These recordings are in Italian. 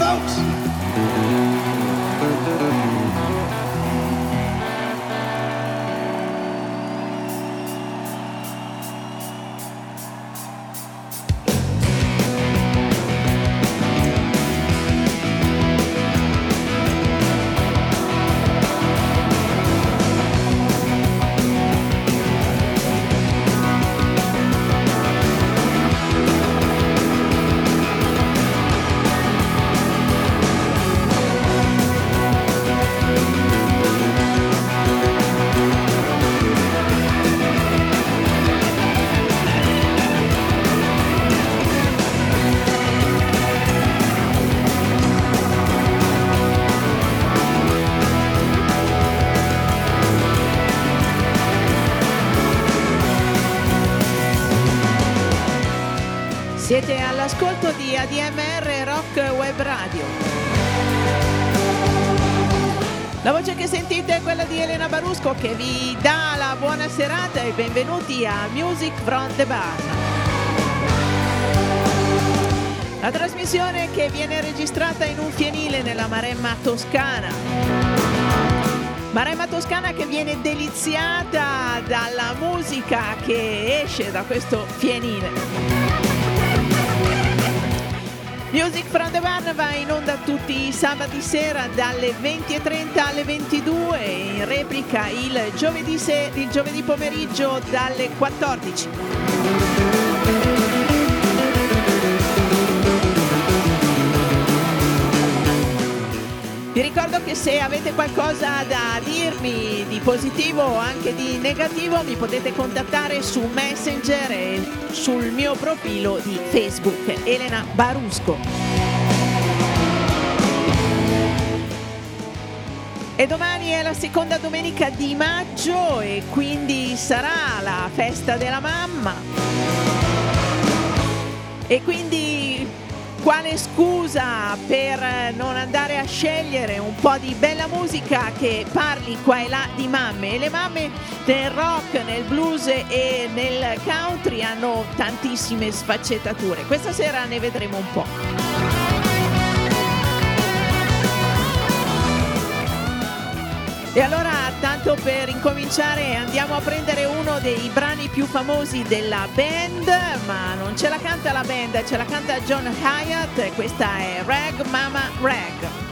folks. Siete all'ascolto di ADMR Rock Web Radio. La voce che sentite è quella di Elena Barusco, che vi dà la buona serata e benvenuti a Music from the Barn. La trasmissione che viene registrata in un fienile nella Maremma Toscana. Maremma Toscana che viene deliziata dalla musica che esce da questo fienile. Music from the Barn va in onda tutti i sabati sera dalle 20.30 alle 22 e in replica il giovedì pomeriggio dalle 14. Vi ricordo che se avete qualcosa da dirmi di positivo o anche di negativo mi potete contattare su Messenger e sul mio profilo di Facebook, Elena Barusco. E domani è la seconda domenica di maggio e quindi sarà la festa della mamma. E quindi quale scusa per non andare a scegliere un po' di bella musica che parli qua e là di mamme? E le mamme nel rock, nel blues e nel country hanno tantissime sfaccettature. Questa sera ne vedremo un po'. E allora, tanto per incominciare, andiamo a prendere uno dei brani più famosi della band, ma non ce la canta la band, ce la canta John Hiatt, e questa è Rag Mama Rag.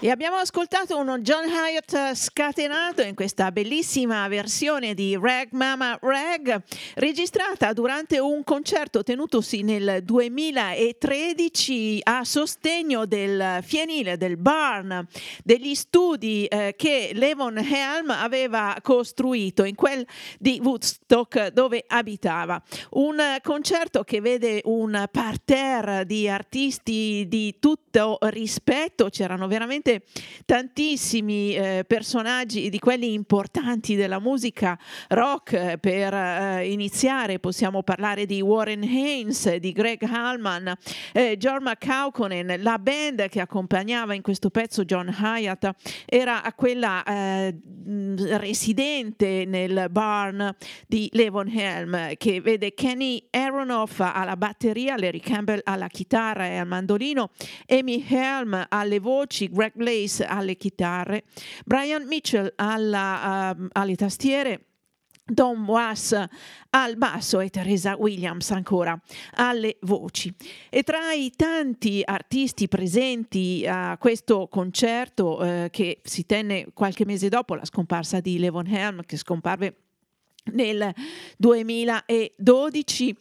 E abbiamo ascoltato uno John Hiatt scatenato in questa bellissima versione di Rag Mama Rag, registrata durante un concerto tenutosi nel 2013 a sostegno del fienile del Barn, degli studi che Levon Helm aveva costruito in quel di Woodstock dove abitava. Un concerto che vede un parterre di artisti di tutto rispetto, c'erano veramente tantissimi personaggi di quelli importanti della musica rock. Per iniziare possiamo parlare di Warren Haynes, di Greg Allman, Jorma McCauconen. La band che accompagnava in questo pezzo John Hiatt era quella residente nel Barn di Levon Helm, che vede Kenny Aronoff alla batteria, Larry Campbell alla chitarra e al mandolino, Amy Helm alle voci, Greg Blaze alle chitarre, Brian Mitchell alle tastiere, Don Was al basso e Teresa Williams ancora alle voci. E tra i tanti artisti presenti a questo concerto che si tenne qualche mese dopo la scomparsa di Levon Helm, che scomparve nel 2012,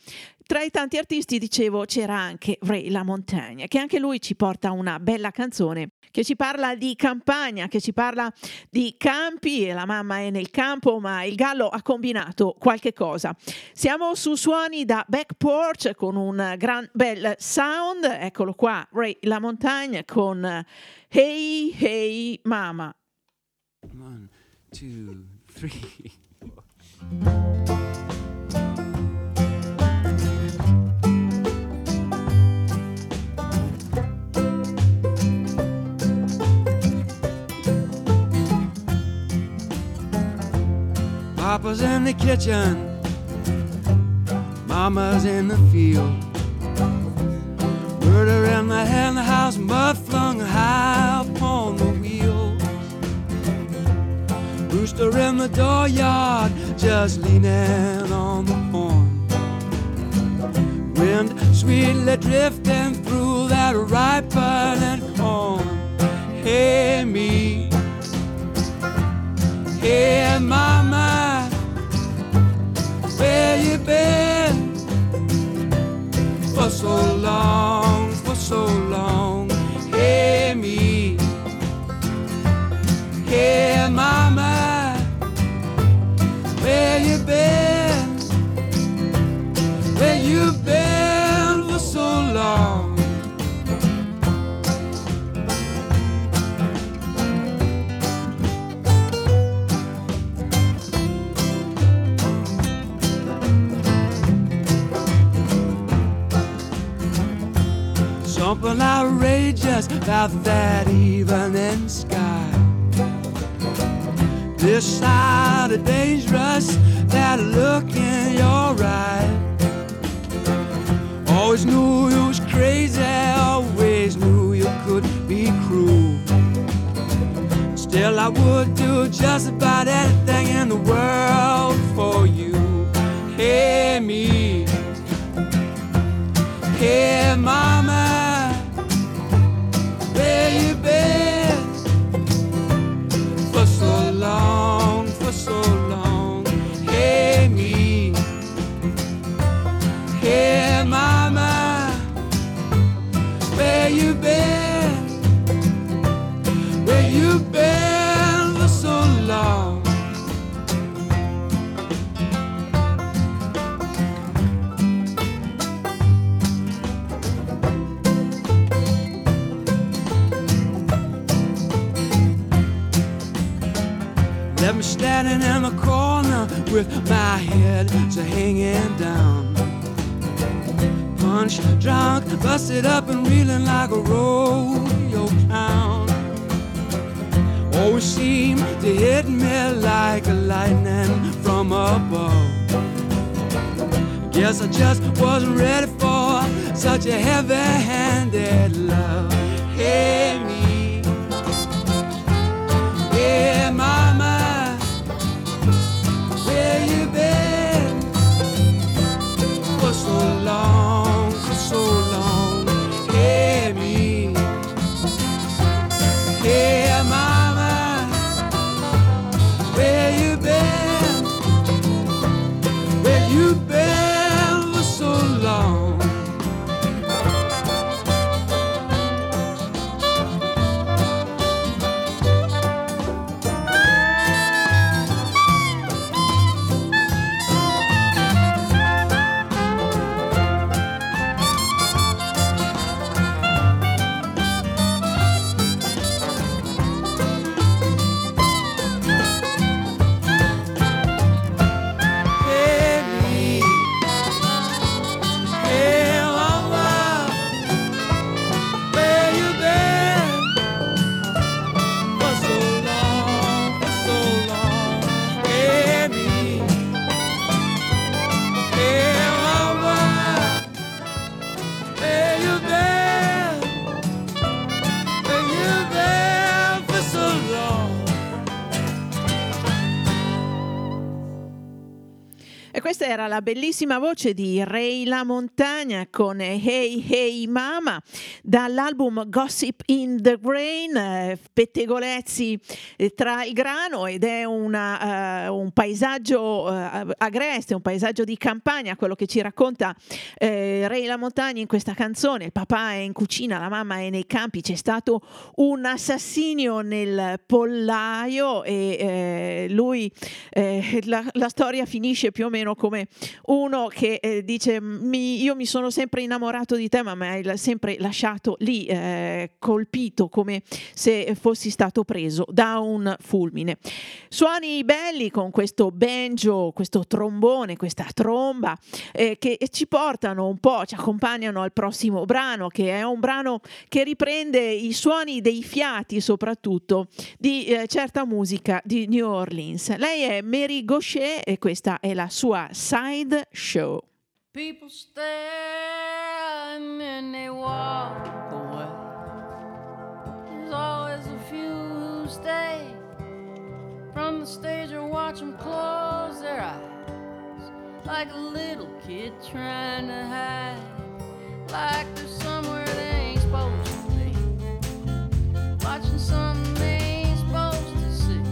tra i tanti artisti, dicevo, c'era anche Ray LaMontagne, che anche lui ci porta una bella canzone che ci parla di campagna, che ci parla di campi, e la mamma è nel campo, ma il gallo ha combinato qualche cosa. Siamo su Suoni da Back Porch con un gran bel sound, eccolo qua, Ray LaMontagne con Hey Hey Mama. 1, 2, 3, 4. Papa's in the kitchen, Mama's in the field. Murder in the hen house, mud flung high upon the wheels. Rooster in the dooryard, just leaning on the horn. Wind sweetly drifting through that ripening corn. Hey me, hey Mama, where you been for so long, for so long? Hey me, hey Mama, where you been, where you been for so long? Something outrageous about that evening sky. This side of dangerous, that look in your eye. Always knew you was crazy, always knew you could be cruel. Still I would do just about anything in the world for you. Hey me, hey Mama, where you been for so long, for so long? Hey me, hey Mama, where you been, where you been for so long? I'm standing in the corner with my head so hanging down. Punch, drunk, busted up and reeling like a rodeo clown. Always seemed to hit me like a lightning from above. Guess I just wasn't ready for such a heavy-handed love. Hey me, hey Mama, where you been for so long, for so long? Hey me, hey. questa era la bellissima voce di Ray LaMontagne con Hey Hey Mama dall'album Gossip in the Grain, pettegolezzi tra il grano, ed è un paesaggio agreste, un paesaggio di campagna, quello che ci racconta Ray LaMontagne in questa canzone. Il papà è in cucina, la mamma è nei campi, c'è stato un assassinio nel pollaio e lui, la storia finisce più o meno come uno che dice io mi sono sempre innamorato di te ma mi hai sempre lasciato lì colpito, come se fossi stato preso da un fulmine. Suoni belli con questo banjo, questo trombone, questa tromba che ci portano un po', ci accompagnano al prossimo brano, che è un brano che riprende i suoni dei fiati soprattutto di certa musica di New Orleans. Lei è Mary Gauthier e questa è la sua Side Show. People stand and they walk away. There's always a few who stay. From the stage and watch them close their eyes, like a little kid trying to hide, like they're somewhere they ain't supposed to be, watching something they ain't supposed to see.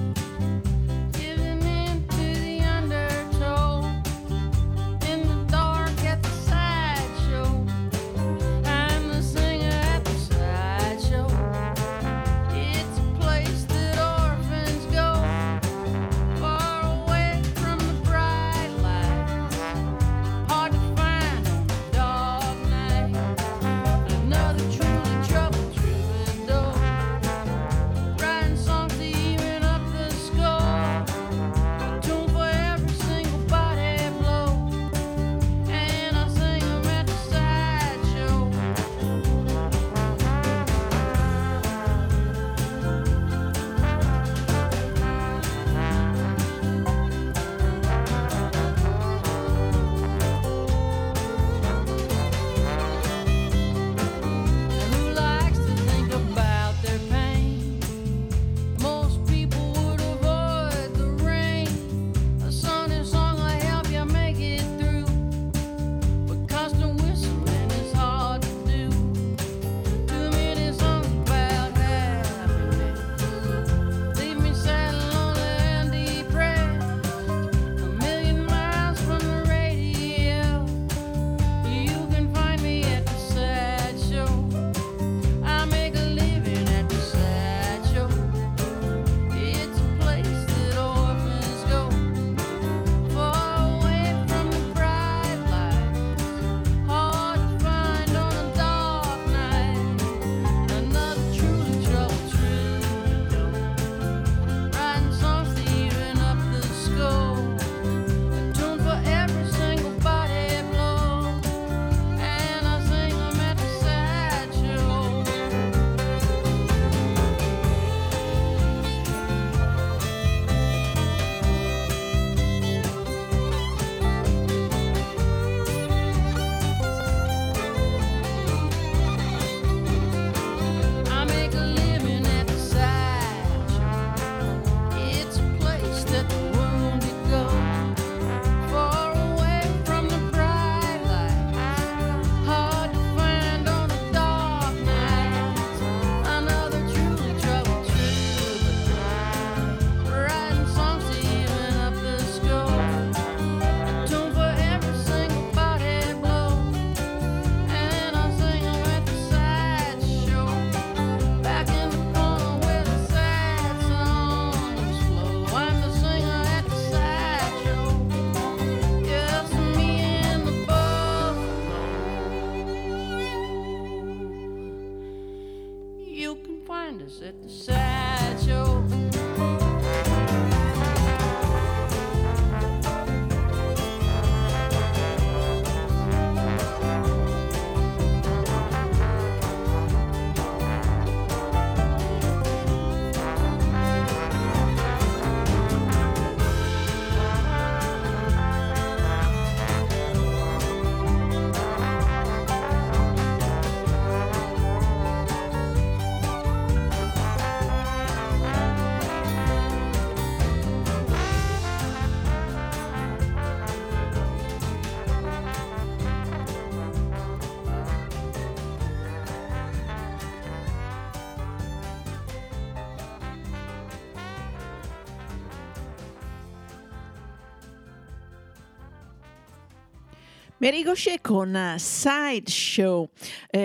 Mary Gauthier con Side Show,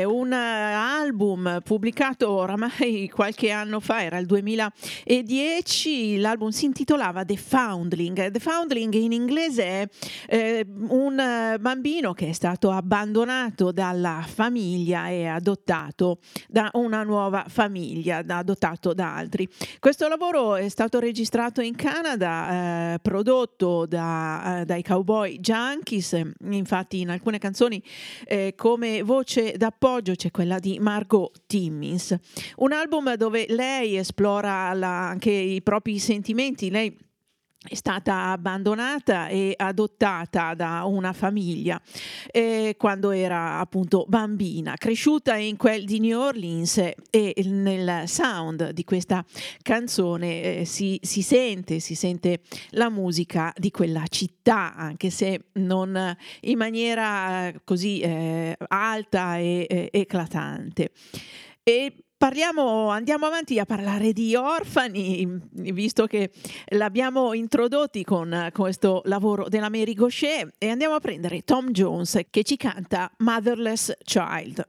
un album pubblicato oramai qualche anno fa, era il 2010, l'album si intitolava The Foundling. The Foundling in inglese è un bambino che è stato abbandonato dalla famiglia e adottato da una nuova famiglia, adottato da altri. Questo lavoro è stato registrato in Canada, prodotto dai Cowboy Junkies. Infatti in alcune canzoni come voce d'appoggio c'è quella di Margot Timmins. Un album dove lei esplora anche i propri sentimenti. Lei è stata abbandonata e adottata da una famiglia quando era appunto bambina, cresciuta in quel di New Orleans, e nel sound di questa canzone si sente la musica di quella città, anche se non in maniera così alta e eclatante. E andiamo avanti a parlare di orfani, visto che l'abbiamo introdotti con questo lavoro della Mary Gauthier, e andiamo a prendere Tom Jones che ci canta Motherless Child.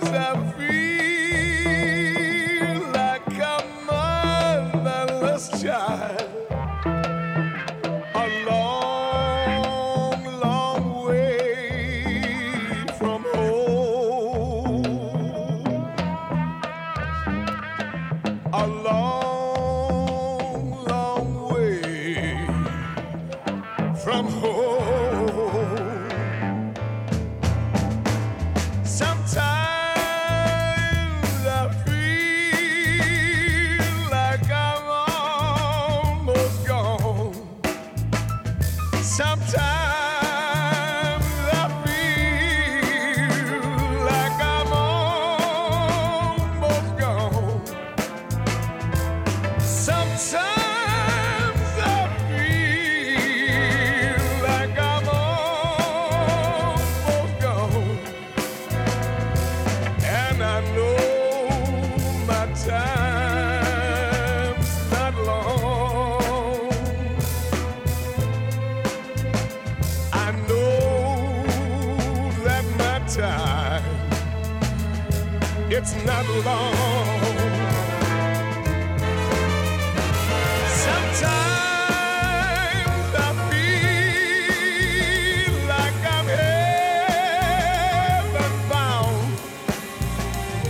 I feel like a motherless child. It's not long. Sometimes I feel like I'm heaven bound.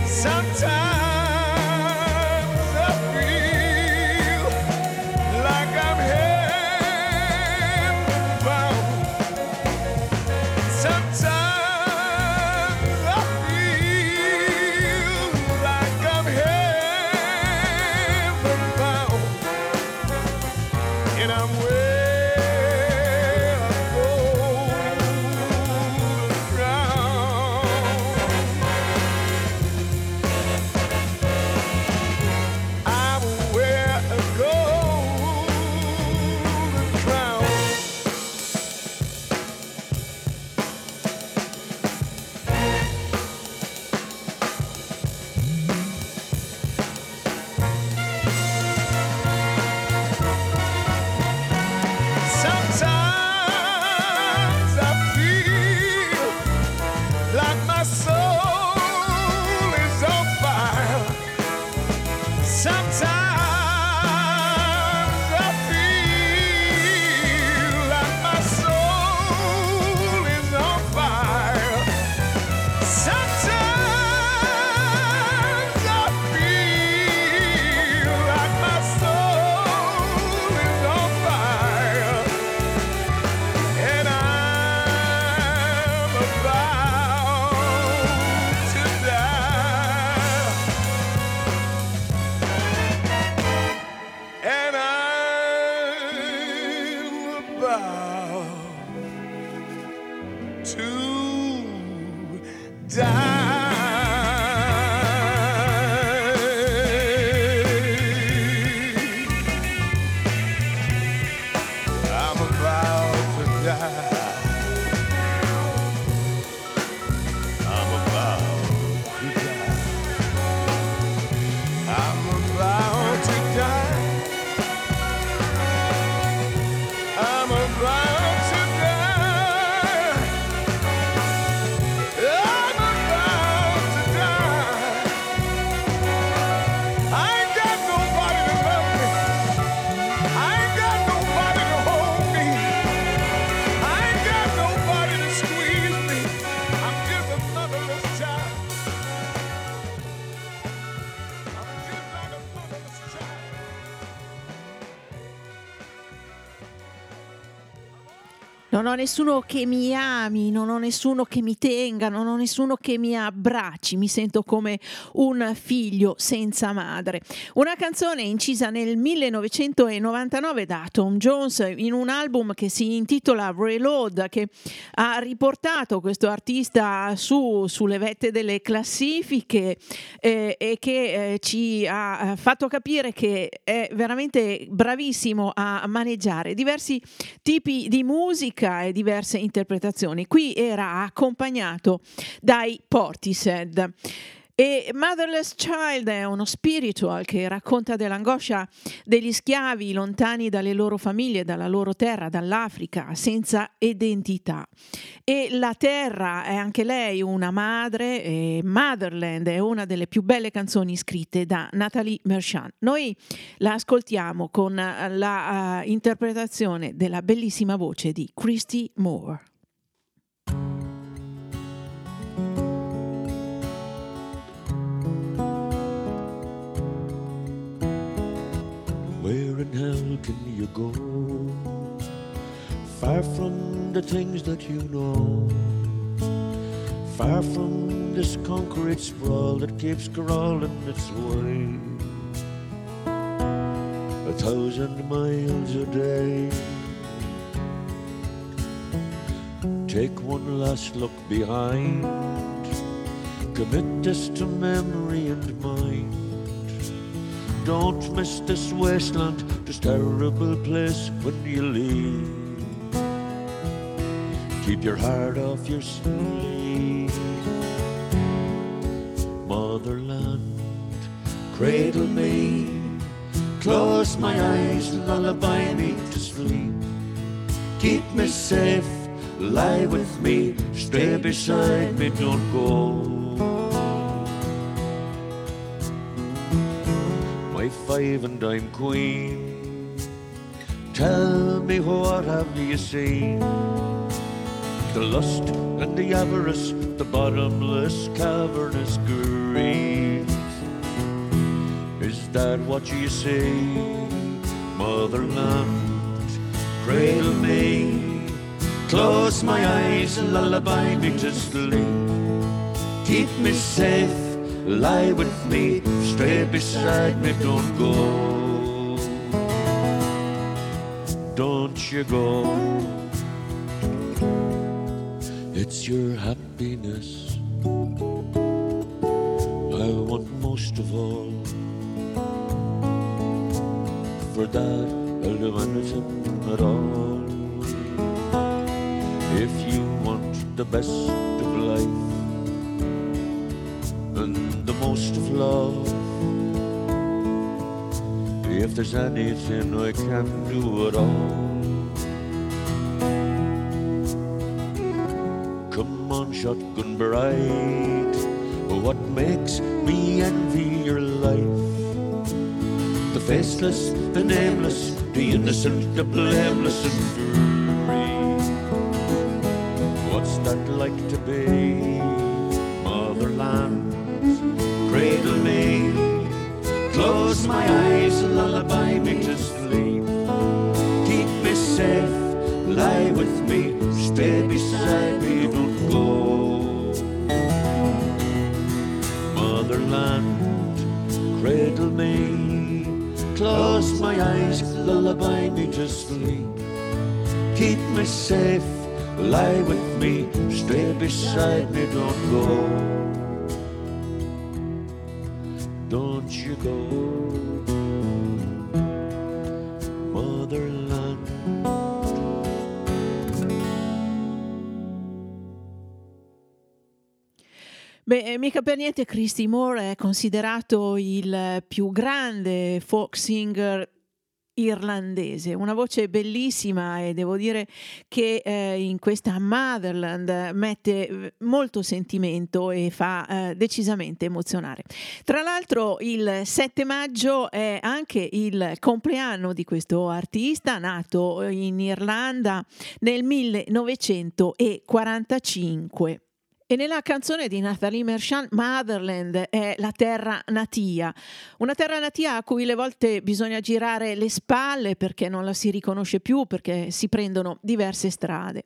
Sometimes I feel like I'm heaven bound. Sometimes Non ho nessuno che mi ami, non ho nessuno che mi tenga, non ho nessuno che mi abbracci, mi sento come un figlio senza madre. Una canzone incisa nel 1999 da Tom Jones in un album che si intitola Reload, che ha riportato questo artista sulle vette delle classifiche e che ci ha fatto capire che è veramente bravissimo a maneggiare diversi tipi di musica e diverse interpretazioni. Qui era accompagnato dai Portishead. E Motherless Child è uno spiritual che racconta dell'angoscia degli schiavi lontani dalle loro famiglie, dalla loro terra, dall'Africa, senza identità. E la terra è anche lei una madre, e Motherland è una delle più belle canzoni scritte da Natalie Merchant. Noi la ascoltiamo con la interpretazione della bellissima voce di Christy Moore. Where in hell can you go? Far from the things that you know, far from this concrete sprawl that keeps crawling its way. 1,000 miles a day. Take one last look behind, commit this to memory and mind. Don't miss this wasteland, this terrible place when you leave. Keep your heart off your sleeve. Motherland, cradle me, close my eyes, lullaby me to sleep. Keep me safe, lie with me, stay beside me, don't go. 5 and I'm queen. Tell me what have you seen? The lust and the avarice, the bottomless cavernous greed. Is that what you see? Motherland, cradle me, close my eyes and lullaby me to sleep. Keep me safe, lie with me, stay beside me, don't go. Don't you go. It's your happiness I want most of all. For that I'll do anything at all. If you want the best of life, most of love, if there's anything I can do at all. Come on, shotgun bride, what makes me envy your life? The faceless, the nameless, the innocent, the blameless and free. What's that like to be? Motherland, cradle me, close my eyes, lullaby me to sleep. Keep me safe, lie with me, stay beside me, don't go. Motherland, cradle me, close my eyes, lullaby me to sleep. Keep me safe, lie with me, stay beside me, don't go. Don't you go, Motherland. Beh, mica per niente Christy Moore è considerato il più grande folk singer irlandese, una voce bellissima, e devo dire che in questa Motherland mette molto sentimento e fa decisamente emozionare. Tra l'altro il 7 maggio è anche il compleanno di questo artista, nato in Irlanda nel 1945. E nella canzone di Natalie Merchant, Motherland è la terra natia, una terra natia a cui le volte bisogna girare le spalle perché non la si riconosce più, perché si prendono diverse strade.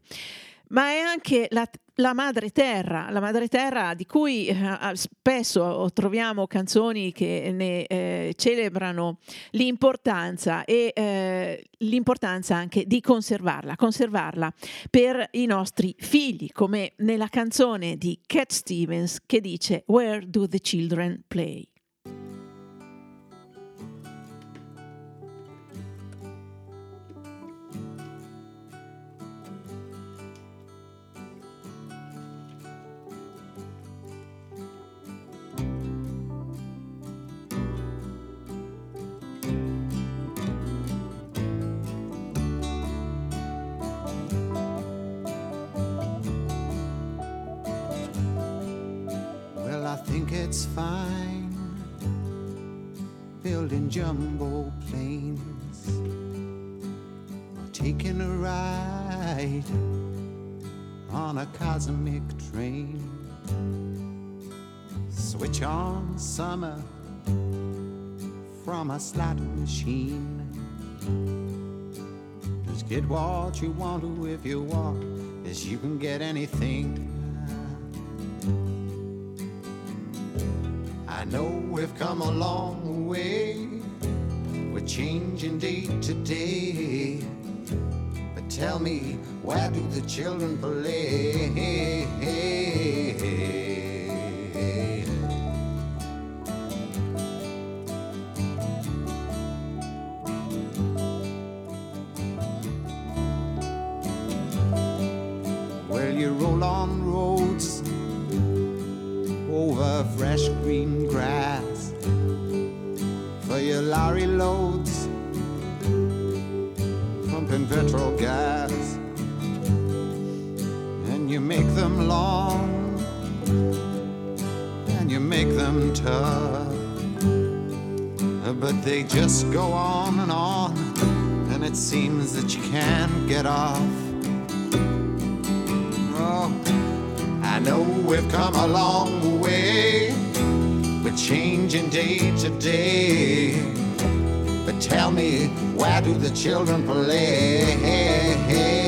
Ma è anche la madre terra di cui spesso troviamo canzoni che ne celebrano l'importanza e l'importanza anche di conservarla per i nostri figli, come nella canzone di Cat Stevens che dice Where do the Children Play? It's fine building jumbo planes or taking a ride on a cosmic train. Switch on summer from a slot machine. Just get what you want to if you want, as you can get anything. I know we've come a long way, we're changing day to day, but tell me, where do the children play? Well, you roll on roads over fresh green grass for your lorry loads, pumping petrol gas, and you make them long and you make them tough, but they just go on and it seems that you can't get off. Oh, I know we've come a long way, we're changing day to day, but tell me, why do the children play?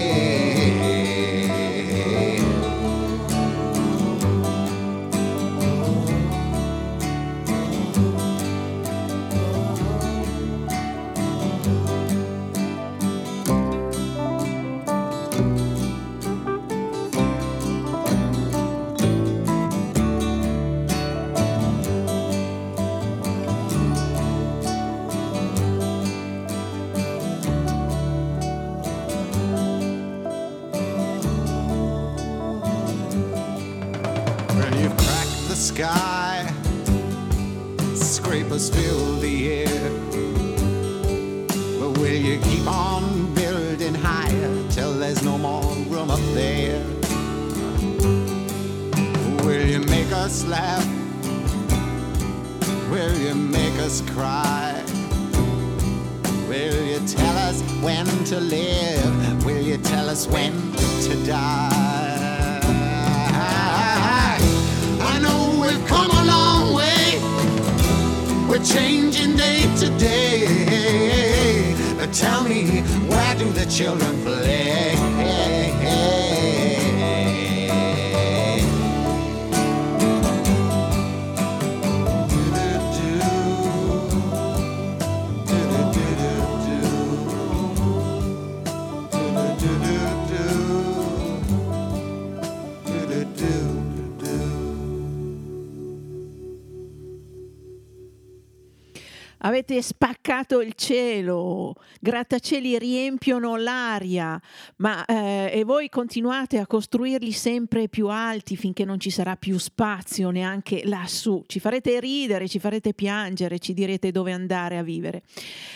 Avete spaccato il cielo, grattacieli riempiono l'aria, ma e voi continuate a costruirli sempre più alti finché non ci sarà più spazio neanche lassù. Ci farete ridere, ci farete piangere, ci direte dove andare a vivere.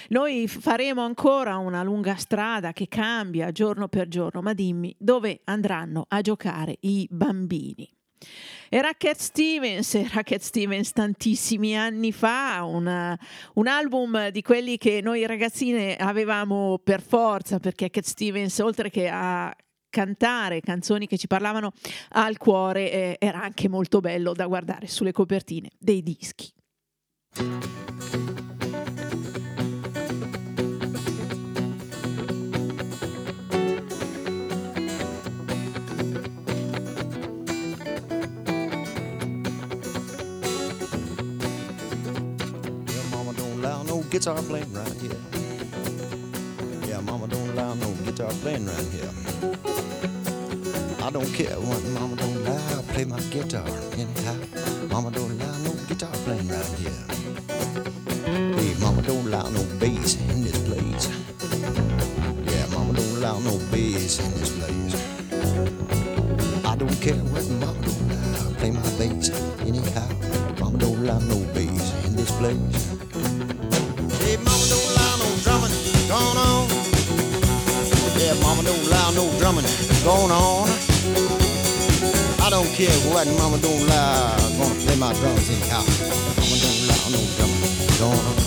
Noi faremo ancora una lunga strada che cambia giorno per giorno, ma dimmi dove andranno a giocare i bambini? Era Cat Stevens tantissimi anni fa, un album di quelli che noi ragazzine avevamo per forza, perché Cat Stevens, oltre che a cantare canzoni che ci parlavano al cuore, era anche molto bello da guardare sulle copertine dei dischi. Guitar playing right here. Yeah, Mama don't allow no guitar playing right here. I don't care what Mama don't allow, play my guitar anyhow. Mama don't allow no guitar playing right here. Hey, Mama don't allow no bass in this place. Yeah, Mama don't allow no bass in this place. I don't care what Mama don't allow, play my bass anyhow. Mama don't allow no bass in this place. Hey, Mama don't allow no drumming going on. Yeah, Mama don't allow no drumming going on. I don't care what Mama don't allow, gonna play my drums anyhow. Mama don't allow no drumming going on.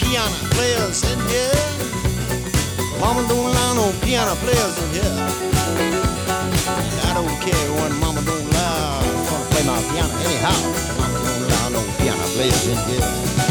Piano players in here. Mama don't allow no piano players in here. I don't care what Mama don't allow, I'm gonna play my piano anyhow. Mama don't allow no piano players in here.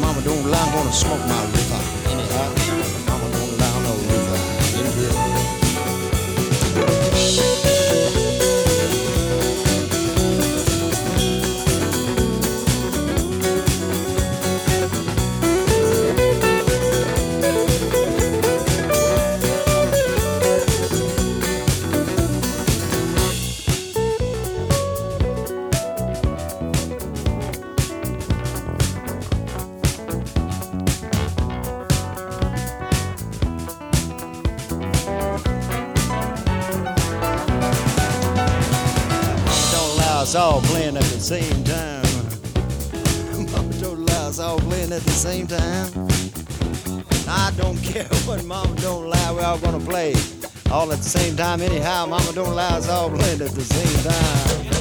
Mama don't allow, I'm gonna smoke my reefer anyhow. Mama don't allow no reefer in all playing at the same time. Mama don't allow us all playing at the same time. I don't care what Mama don't allow, we're all gonna play all at the same time anyhow. Mama don't allow us all playing at the same time.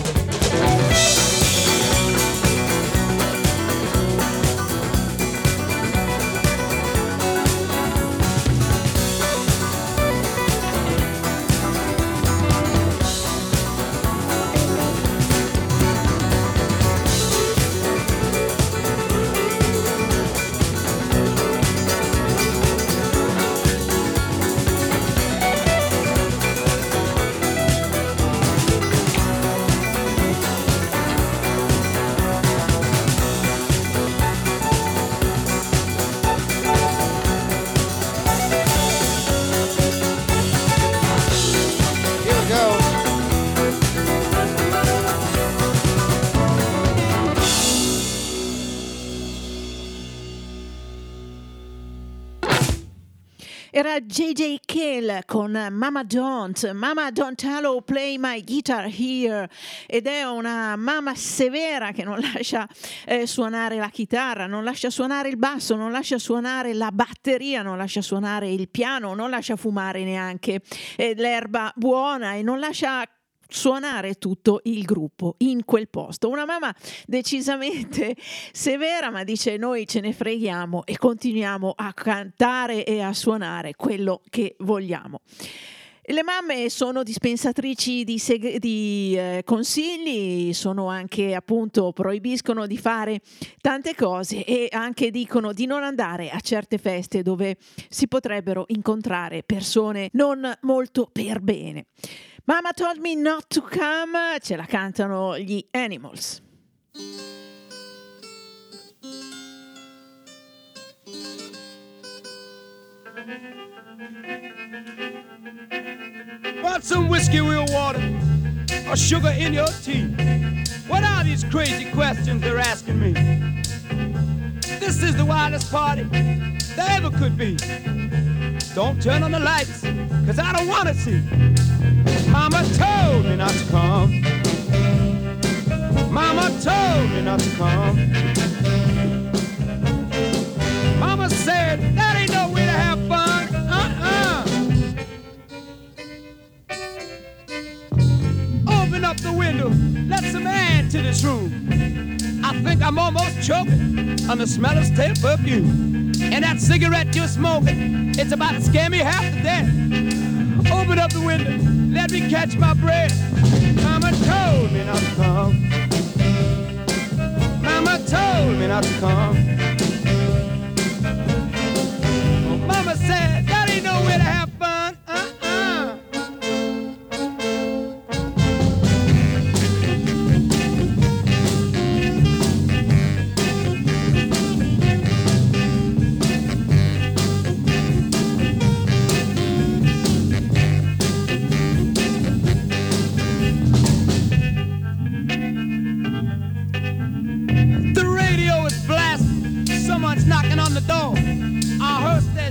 J.J. Cale con Mama Don't Allow, Play My Guitar Here, ed è una mamma severa che non lascia suonare la chitarra, non lascia suonare il basso, non lascia suonare la batteria, non lascia suonare il piano, non lascia fumare neanche l'erba buona e non lascia suonare tutto il gruppo in quel posto. Una mamma decisamente severa, ma dice: noi ce ne freghiamo e continuiamo a cantare e a suonare quello che vogliamo. Le mamme sono dispensatrici di consigli, sono anche, appunto, proibiscono di fare tante cose e anche dicono di non andare a certe feste dove si potrebbero incontrare persone non molto per bene. Mama Told Me Not to Come, ce la cantano gli Animals. Whoa! want some whiskey with water or sugar in your tea? What are these crazy questions they're asking me? This is the wildest party there ever could be. Don't turn on the lights, cause I don't wanna see. Mama told me not to come. Mama told me not to come. Mama said that ain't no way to have fun. Open up the window, let some air to this room. I think I'm almost choking on the smell of stale perfume. And that cigarette you're smoking, it's about to scare me half to death. Open up the window, let me catch my breath. Mama told me not to come. Mama told me not to come. Oh, Mama said that ain't no way to have fun.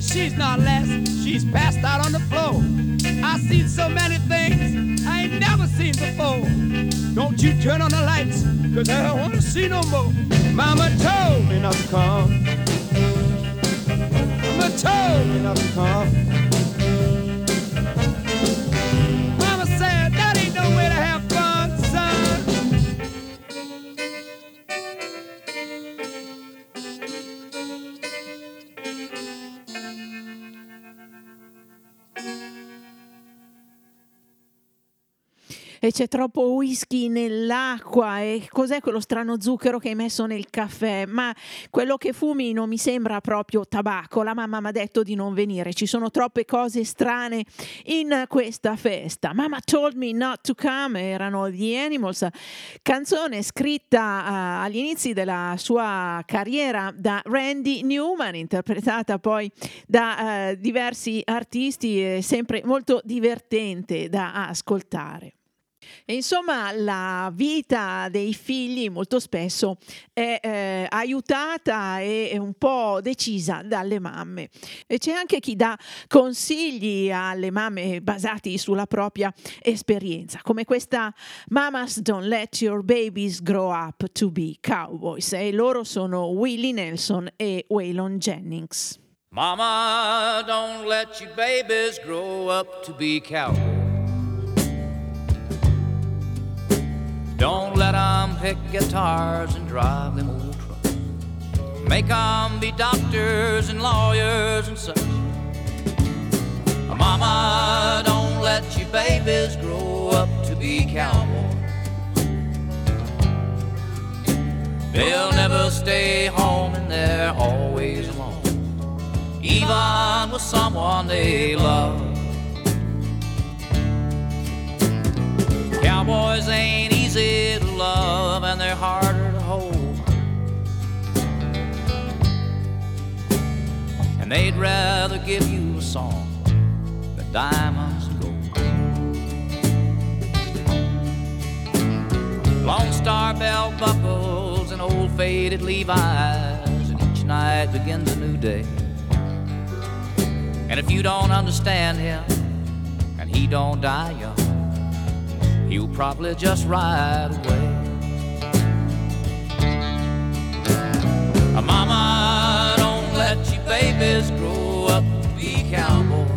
She's not less, she's passed out on the floor. I've seen so many things I ain't never seen before. Don't you turn on the lights, cause I don't wanna see no more. Mama told me not to come. Mama told me not to come. Mama said that ain't no way to have fun, son. E c'è troppo whisky nell'acqua, e cos'è quello strano zucchero che hai messo nel caffè? Ma quello che fumi non mi sembra proprio tabacco, la mamma mi ha detto di non venire, ci sono troppe cose strane in questa festa. Mama Told Me Not To Come erano gli Animals, canzone scritta agli inizi della sua carriera da Randy Newman, interpretata poi da diversi artisti, sempre molto divertente da ascoltare. E insomma, la vita dei figli molto spesso è aiutata e un po' decisa dalle mamme, e c'è anche chi dà consigli alle mamme basati sulla propria esperienza, come questa Mamas Don't Let Your Babies Grow Up To Be Cowboys, e loro sono Willie Nelson e Waylon Jennings. Mama, don't let your babies grow up to be cowboys. Don't let them pick guitars and drive them old trucks. Make them be doctors and lawyers and such. Mama, don't let your babies grow up to be cowboys. They'll never stay home and they're always alone, even with someone they love. Cowboys ain't easy to love and they're harder to hold, and they'd rather give you a song than diamonds and gold. Lone Star belt buckles and old faded Levi's, and each night begins a new day. And if you don't understand him and he don't die young, you'll probably just ride away. Mama, don't let your babies grow up to be cowboys.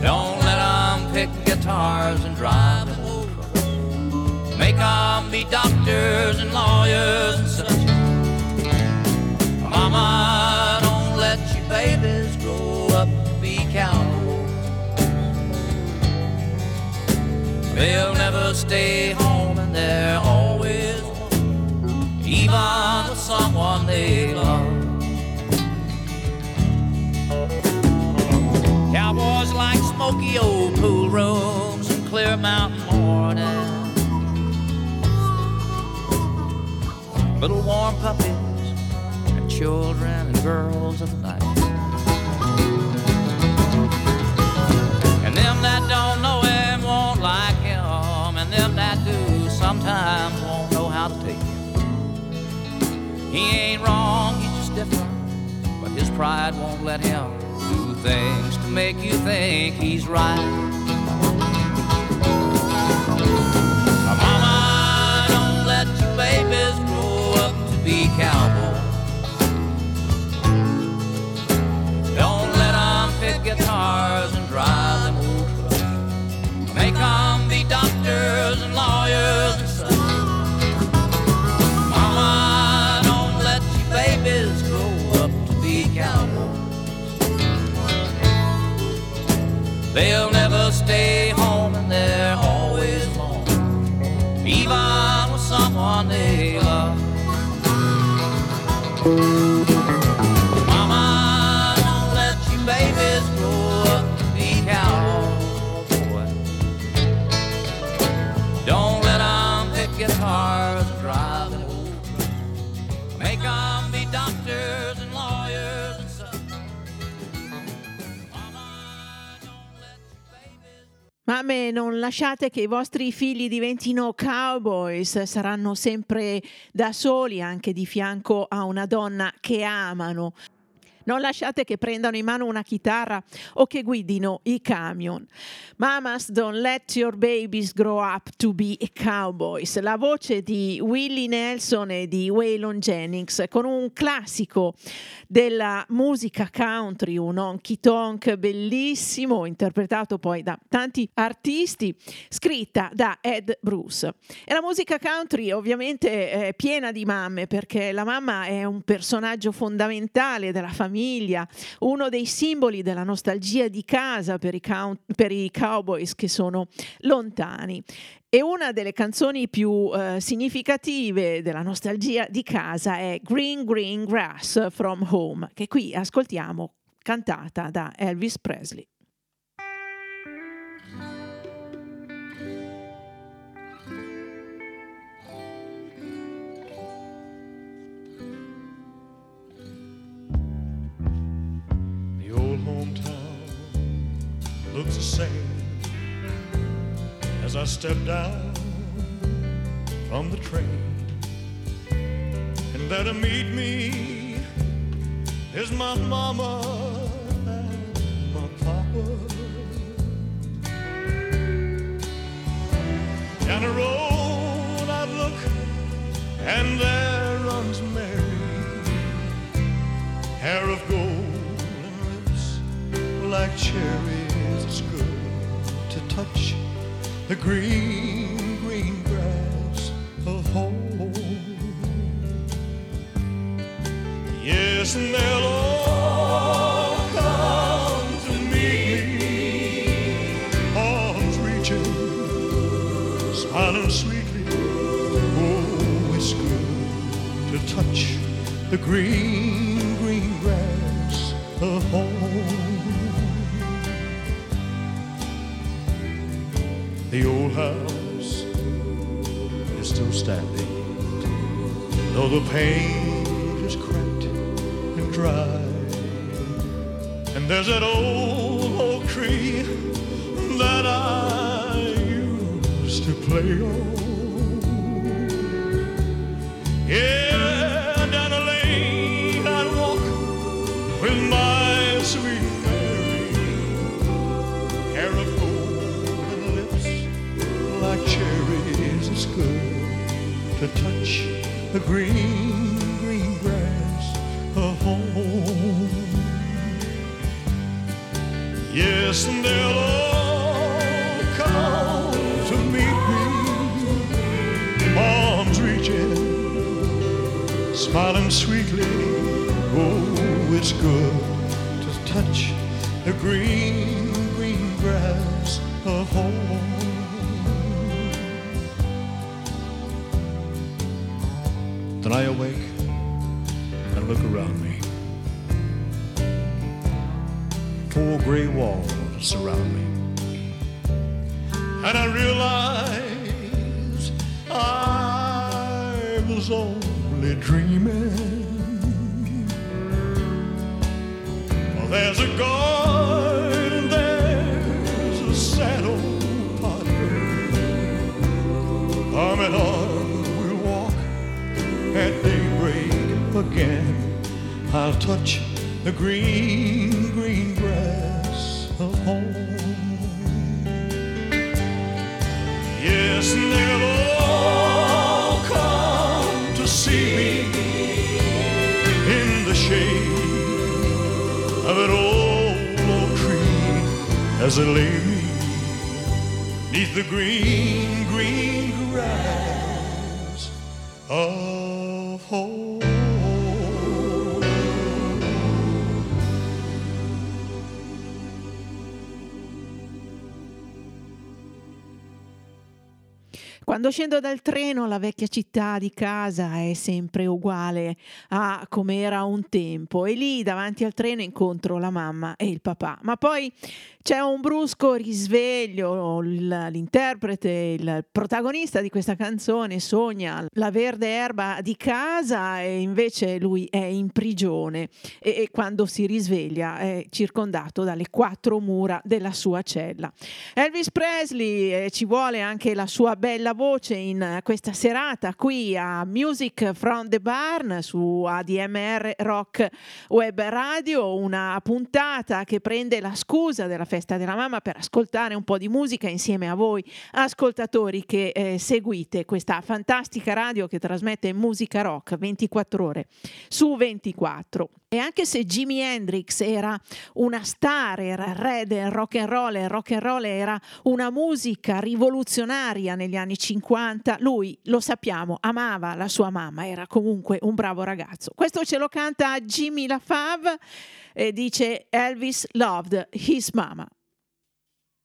Don't let them pick guitars and drive them old trucks. Make them be doctors and lawyers and such. Mama, don't let your babies grow up to be cowboys. They'll never stay home and they're always alone, even with someone they love. Cowboys like smoky old pool rooms and clear mountain mornings, little warm puppies and children and girls of the night. that don't know him won't like him, and them that do sometimes won't know how to take him. He ain't wrong, he's just different, but his pride won't let him do things to make you think he's right. Mama, don't let your babies grow up to be cowboys. Don't let them pick guitars and drive them old trucks. Make them be doctors and lawyers and such. Mama, don't let your babies grow up to be cowboys. They'll never stay home and they're always alone, even with someone they love. Babies grow up to be cowboys. Don't let them pick guitars and drive an old truck. Make them be doctors and lawyers and such. Mama, don't let your babies... Mamme, non lasciate che i vostri figli diventino cowboys. Saranno sempre da soli, anche di fianco a una donna che amano. Non lasciate che prendano in mano una chitarra o che guidino i camion. Mamas, don't let your babies grow up to be cowboys. La voce di Willie Nelson e di Waylon Jennings con un classico della musica country, un honky tonk bellissimo, interpretato poi da tanti artisti, scritta da Ed Bruce. E la musica country ovviamente è piena di mamme, perché la mamma è un personaggio fondamentale della famiglia, uno dei simboli della nostalgia di casa per i cowboys che sono lontani. E una delle canzoni più significative della nostalgia di casa è Green Green Grass from Home, che qui ascoltiamo cantata da Elvis Presley. Looks the same as I step down from the train, and there to meet me is my mama and my papa. Down the road I look, and there runs Mary, hair of gold and lips like cherries. It's good to touch the green, green grass of home. Yes, and they'll all come to me, arms reaching, smiling sweetly. Oh, it's good to touch the green, green grass of home. The old house is still standing, though the paint is cracked and dry. And there's that old oak tree that I used to play on. Yeah, down the lane I'd walk with my sweet Mary, hair of gold, cherries. It's good to touch the green, green grass of home. Yes, and they'll all come to meet me, arms reaching, smiling sweetly. Oh, it's good to touch the green, green grass of home. Then I awake and look around me. Four gray walls surround me, and I realize I was only dreaming. Well, there's a garden, there's a sand. at daybreak again, I'll touch the green, green grass of home. Yes, and they'll all come to see me in the shade of an old oak tree as I lay me 'neath the green, green grass of home. Quando scendo dal treno la vecchia città di casa è sempre uguale a come era un tempo e lì davanti al treno incontro la mamma e il papà, ma poi c'è un brusco risveglio, l'interprete, il protagonista di questa canzone sogna la verde erba di casa e invece lui è in prigione e quando si risveglia è circondato dalle quattro mura della sua cella. Elvis Presley, ci vuole anche la sua bella voce in questa serata qui a Music from the Barn su ADMR Rock Web Radio, una puntata che prende la scusa della festa della mamma per ascoltare un po' di musica insieme a voi ascoltatori che seguite questa fantastica radio che trasmette musica rock 24 ore su 24. E anche se Jimi Hendrix era una star, era il re del rock and roll, il rock and roll era una musica rivoluzionaria negli anni 50, lui, lo sappiamo, amava la sua mamma, era comunque un bravo ragazzo. Questo ce lo canta Jimmy LaFave e dice Elvis loved his mama.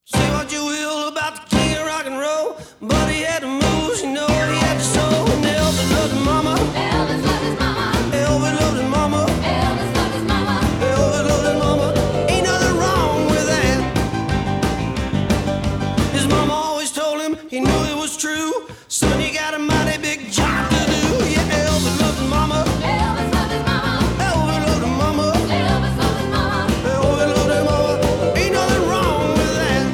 Say what you will about the king of rock and roll, but he had the moves, you know, he had the soul. And Elvis loved his mama, Elvis loved his mama, Elvis loved his mama, Elvis loved his mama, Elvis loved his mama. Ain't nothing wrong with that. His mama always told him, he knew it was true, son, you got a mighty big job to do. Yeah, Elvis loved his mama, Elvis loved his mama, Elvis loved his mama, Elvis loved his mama, Elvis loved his mama. Ain't nothing wrong with that.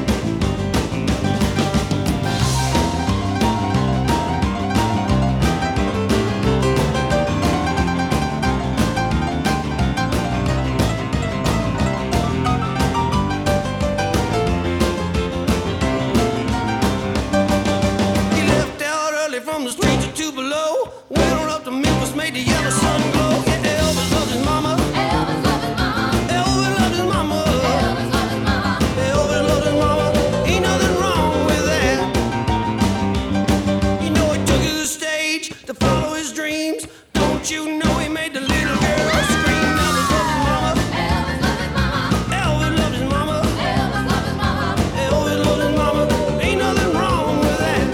He left out early from the streets of Tupelo, went on up to Memphis, made the yellow sun glow. Yeah, Elvis loved his mama. Elvis loved his mama, Elvis loved his mama, Elvis loved his mama, Elvis loved his mama. Ain't nothing wrong with that. You know he took to the stage to follow his dreams. Don't you know he made the little girl scream? Elvis loved his mama, Elvis loved his mama, Elvis loved his mama, Elvis loved his mama, Elvis loved his mama. Ain't nothing wrong with that.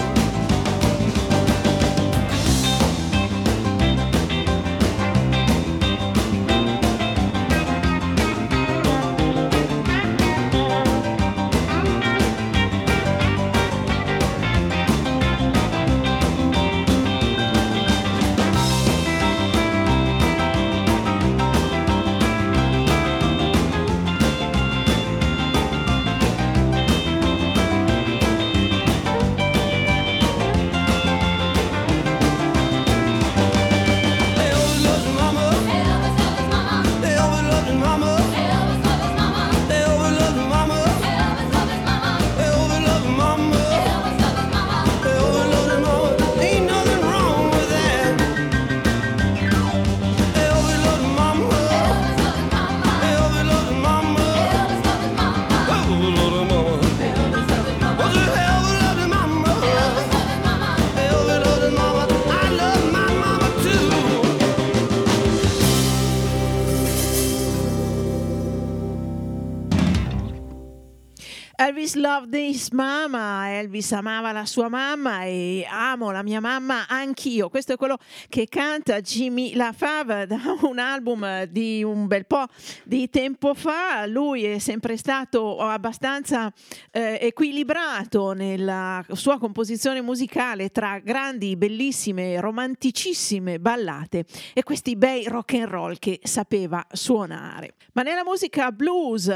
Elvis loved his mama, Elvis amava la sua mamma e amo la mia mamma anch'io. Questo è quello che canta Jimmy LaFave da un album di un bel po' di tempo fa. Lui è sempre stato abbastanza equilibrato nella sua composizione musicale tra grandi, bellissime, romanticissime ballate e questi bei rock and roll che sapeva suonare. Ma nella musica blues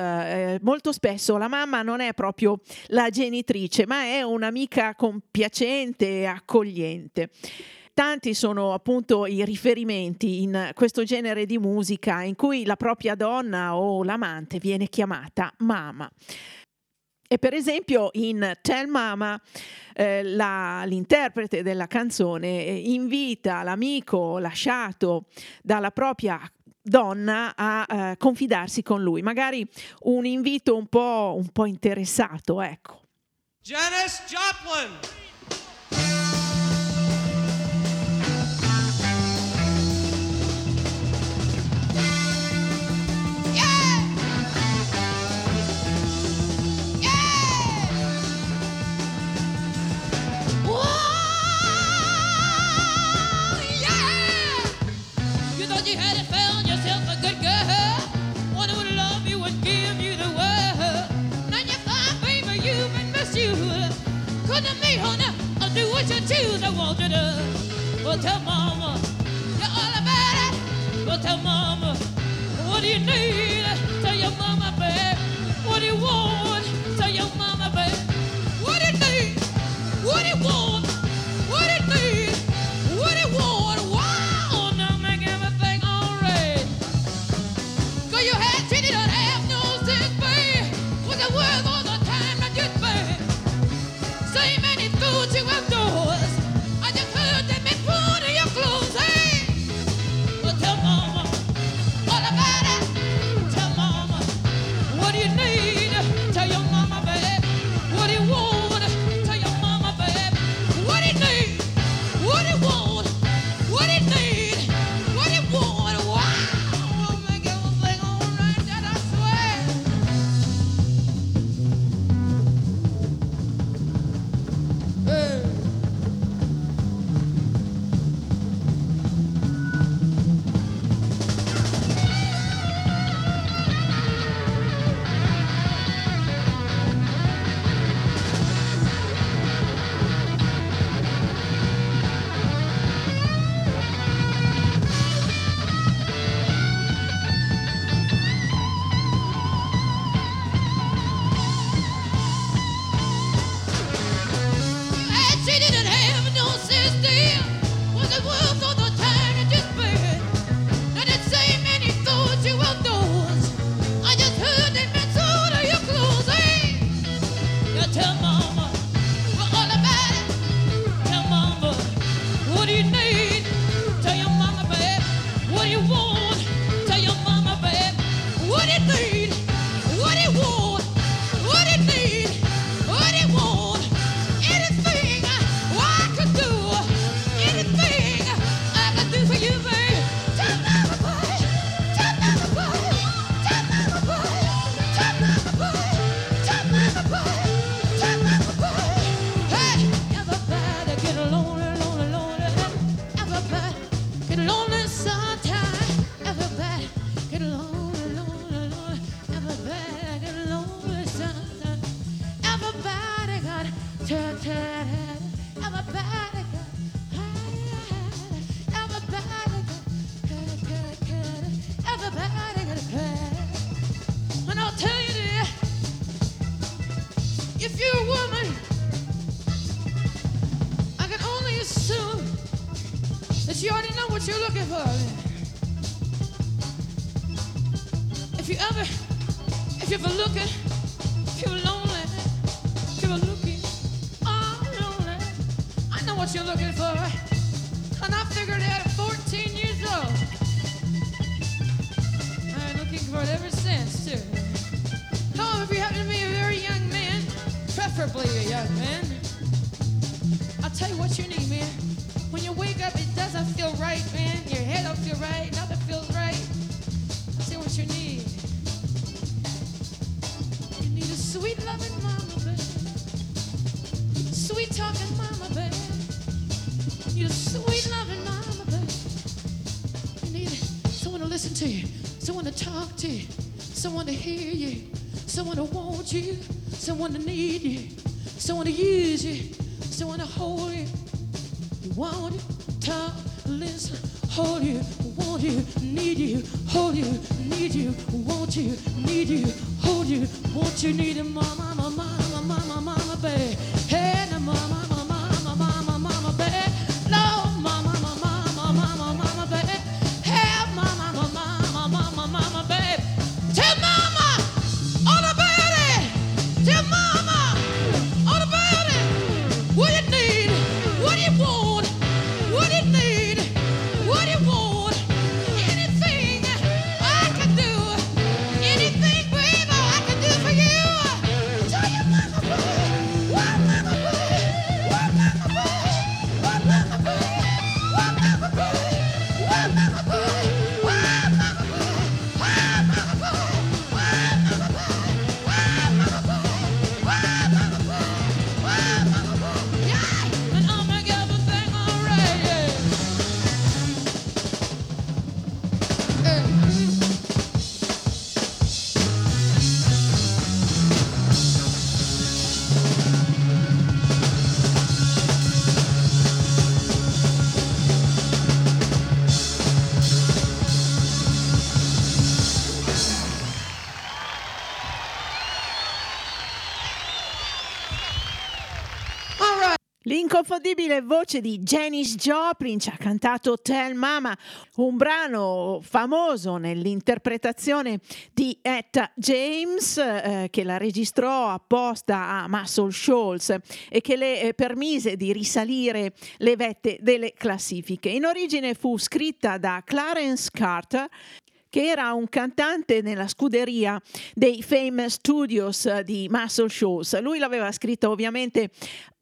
molto spesso la mamma non è proprio la genitrice, ma è un'amica compiacente e accogliente. tanti sono appunto i riferimenti in questo genere di musica in cui la propria donna o l'amante viene chiamata mamma. E per esempio in Tell Mama l'interprete della canzone invita l'amico lasciato dalla propria donna a confidarsi con lui, magari un invito un po' interessato, ecco. Janis Joplin. I want you to go tell mama, you're all about it. Go tell mama, what do you need? Tell your mama, babe, what do you want? Tell your mama, babe, what do you need? What do you want? What do you need? What do you want? Wow, now make everything all right. Go your head, treat it, don't have no sense, babe. What the world all the time that you spend. Same and it's good you have doors. You, someone to need you, someone to use you, someone to hold you. You want it, talk, listen, hold you, want you, need you, hold you, need you, want you, need you, hold you, want you, need you, mama, mama, mama, mama, mama, babe. Hey, mama, mama, mama, mama, mama, babe. No, mama. l'inconfondibile voce di Janis Joplin ci ha cantato Tell Mama, un brano famoso nell'interpretazione di Etta James, che la registrò apposta a Muscle Shoals e che le permise di risalire le vette delle classifiche. In origine fu scritta da Clarence Carter, che era un cantante nella scuderia dei Fame Studios di Muscle Shoals. Lui l'aveva scritta ovviamente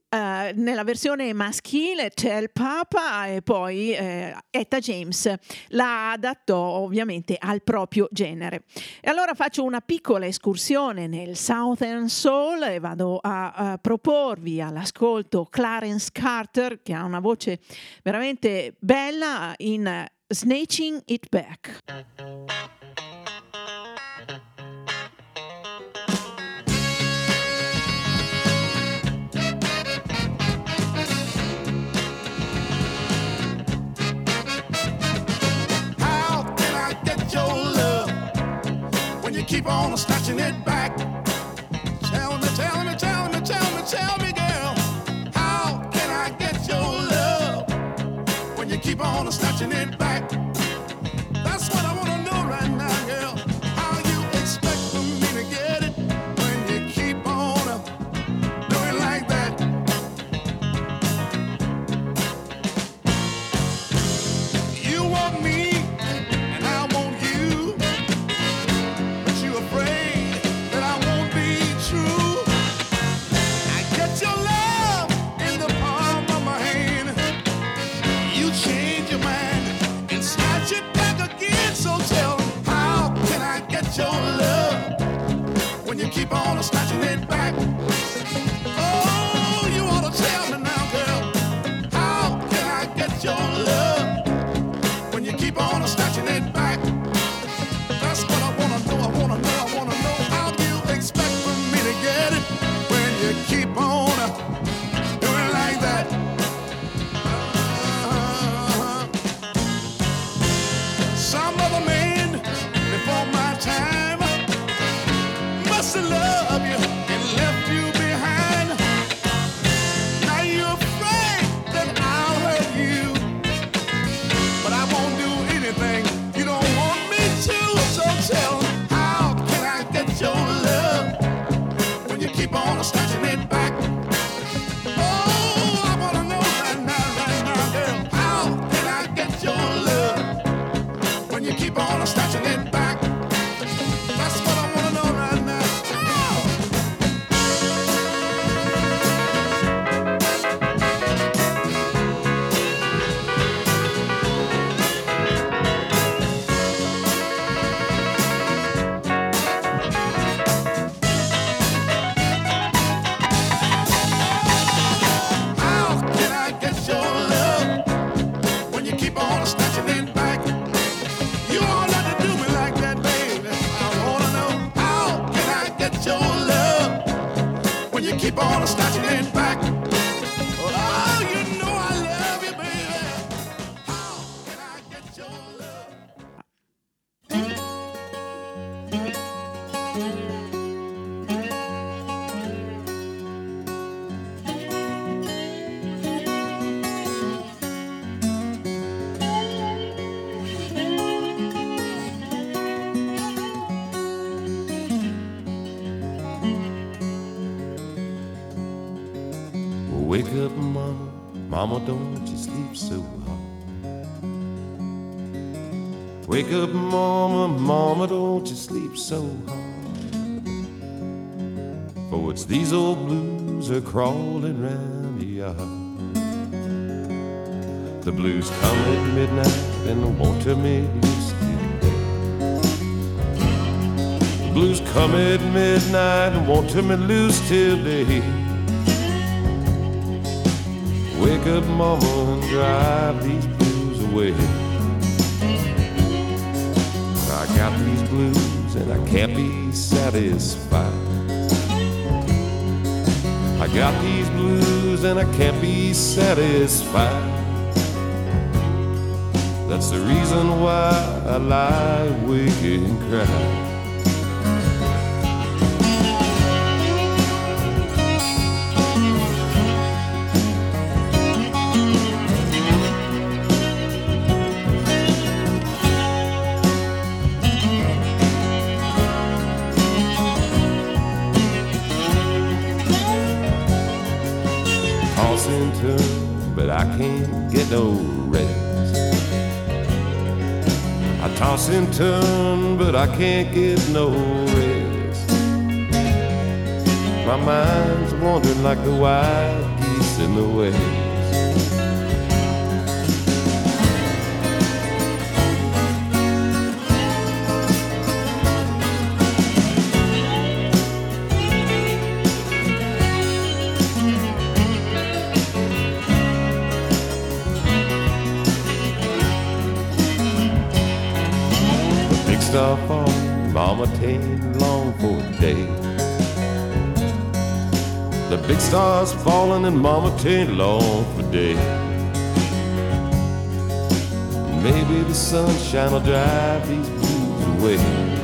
nella versione maschile, Tell Papa, e poi Etta James la adattò ovviamente al proprio genere. E allora faccio una piccola escursione nel Southern Soul e vado a proporvi all'ascolto Clarence Carter, che ha una voce veramente bella, in Snatching It Back. How can I get your love when you keep on snatching it back? Tell me, tell me, tell me, tell me, tell me, girl. How can I get your love when you keep on snatching it back? Your love when you keep on snatching it back. Oh, you ought to tell me now, girl. How can I get your love when you keep on snatching it back? That's what I wanna know, I wanna know, I wanna know. How do you expect from me to get it when you keep on doing like that? Some other man before my time must have loved you and left you behind. Now you're afraid that I'll hurt you, but I won't do anything you don't want me to. So tell me, how can I get your love when you keep on snatching it back? Oh, I wanna know right now, right now, girl. How can I get your love when you keep on snatching it back? Mama, don't you sleep so hard. Wake up, Mama, Mama, don't you sleep so hard. For it's these old blues are crawling round the yard. The blues come at midnight and the water may be still. The blues come at midnight and want to me loose till day. Wake up, Mama, and drive these blues away. I got these blues and I can't be satisfied. I got these blues and I can't be satisfied. That's the reason why I lie awake and cry. Toss and turn, but I can't get no rest. My mind's wandering like the wild geese in the west. Up on Mama Ain't Long For Day. The big star's falling and Mama Ain't Long For Day. Maybe the sunshine will drive these blues away.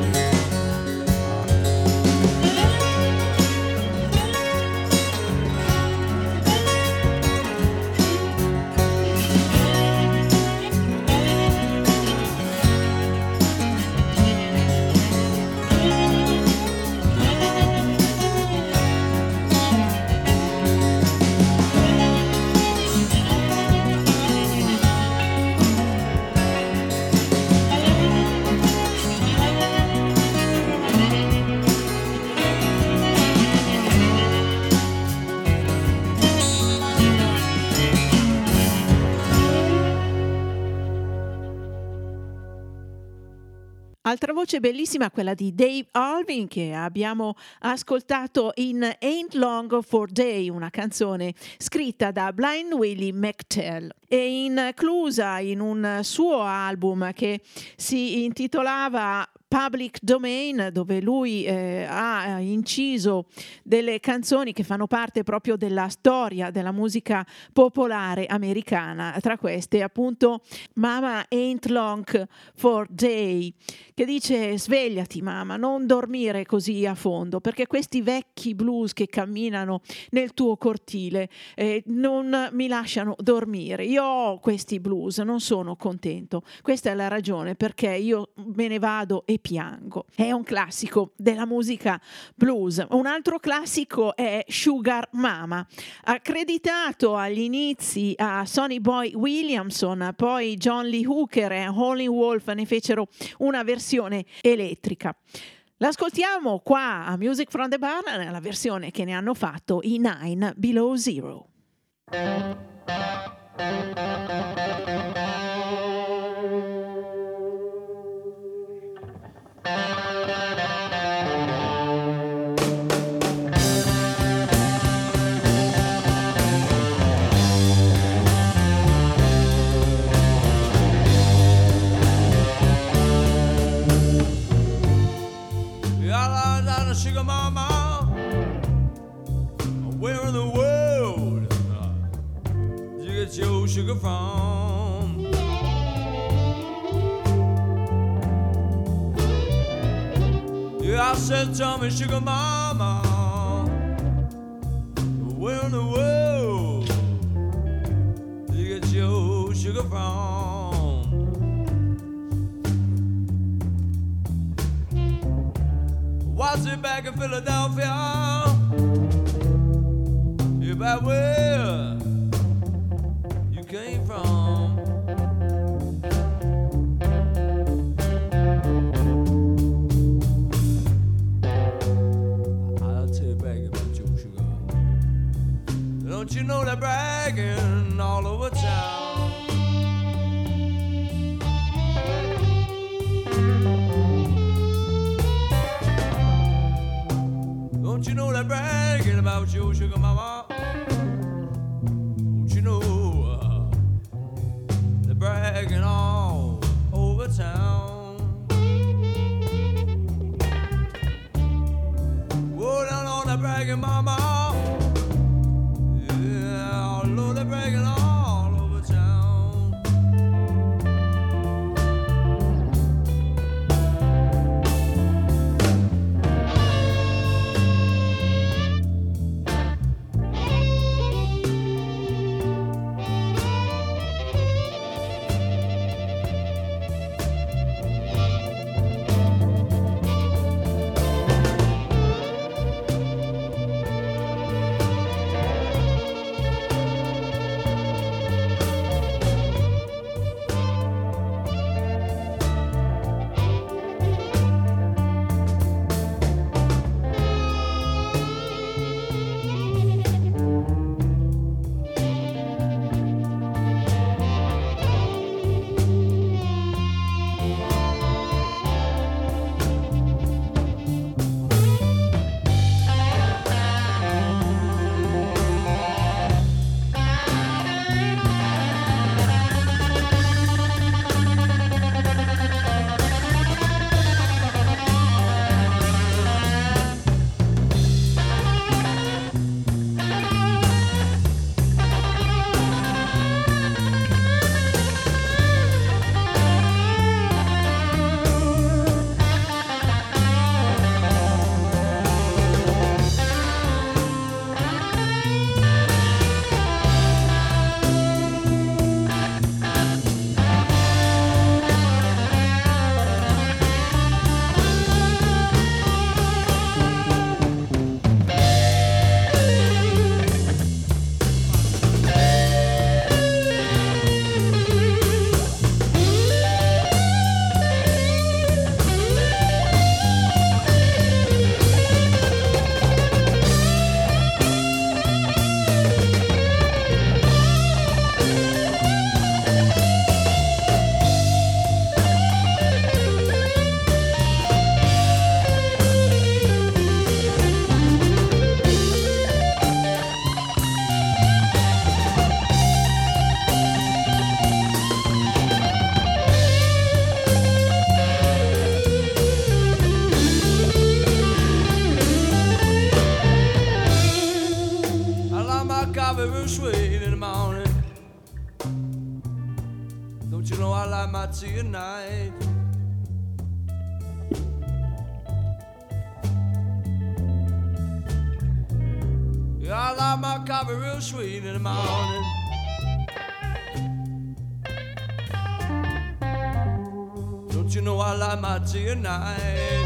Altra voce bellissima, quella di Dave Alvin, che abbiamo ascoltato in Ain't Long For Day, una canzone scritta da Blind Willie McTell e inclusa in un suo album che si intitolava Public Domain, dove lui ha inciso delle canzoni che fanno parte proprio della storia della musica popolare americana, tra queste appunto Mama Ain't Long For Day, che dice: svegliati mamma, non dormire così a fondo, perché questi vecchi blues che camminano nel tuo cortile non mi lasciano dormire, io ho questi blues, non sono contento, questa è la ragione perché io me ne vado e piango. È un classico della musica blues. Un altro classico è Sugar Mama, accreditato agli inizi a Sonny Boy Williamson, poi John Lee Hooker e Howlin' Wolf ne fecero una versione elettrica. L'ascoltiamo qua a Music from the Barn nella versione che ne hanno fatto i Nine Below Zero. Sugar Mama, where in the world did you get your sugar from? Yeah, I said, tell me, Sugar Mama, where in the world did you get your sugar from? What's it back in Philadelphia? You're back where you came from. I'll tell you back about your sugar. Don't you know they're bragging all over town? Don't you know they're bragging about your sugar mama? Don't you know they're bragging all over town? Oh, down on the bragging mama. Yeah, all over they're bragging all over know I'll light my tea at night. Yeah, I like my coffee real sweet in the morning. Don't you know I like my tea at night?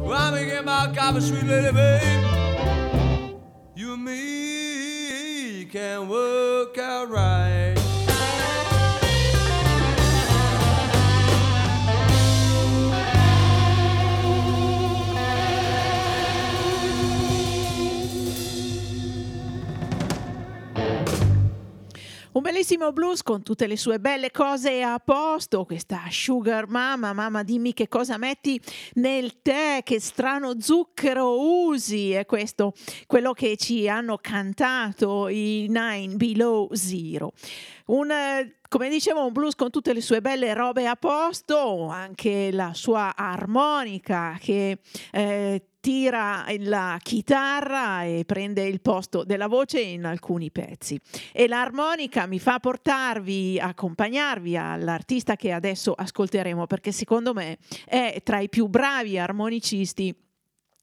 Well, I'm gonna get my coffee sweet, lady, babe. You and me can work out right. Un bellissimo blues con tutte le sue belle cose a posto, questa Sugar Mama. Mamma, dimmi che cosa metti nel tè, che strano zucchero usi, è questo quello che ci hanno cantato i Nine Below Zero. Come dicevo, un blues con tutte le sue belle robe a posto, anche la sua armonica che tira la chitarra e prende il posto della voce in alcuni pezzi. E l'armonica mi fa accompagnarvi all'artista che adesso ascolteremo, perché secondo me è tra i più bravi armonicisti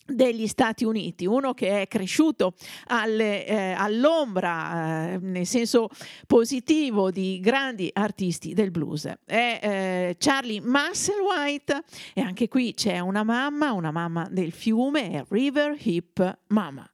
degli Stati Uniti, uno che è cresciuto all'ombra, nel senso positivo, di grandi artisti del blues. È Charlie Musselwhite, e anche qui c'è una mamma del fiume, è River Hip Mama.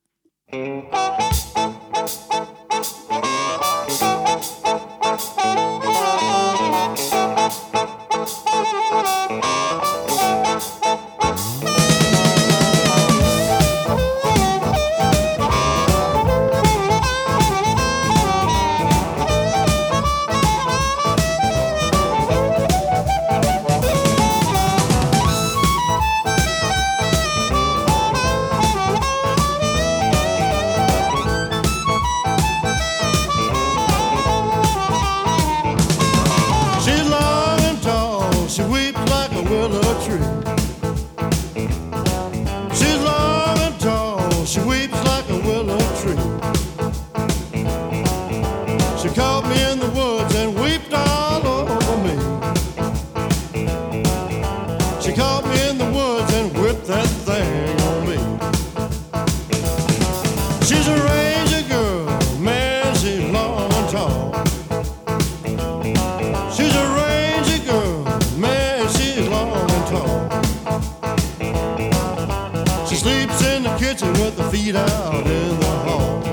Out in the hall,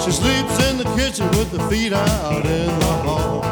she sleeps in the kitchen with the feet out in the hall.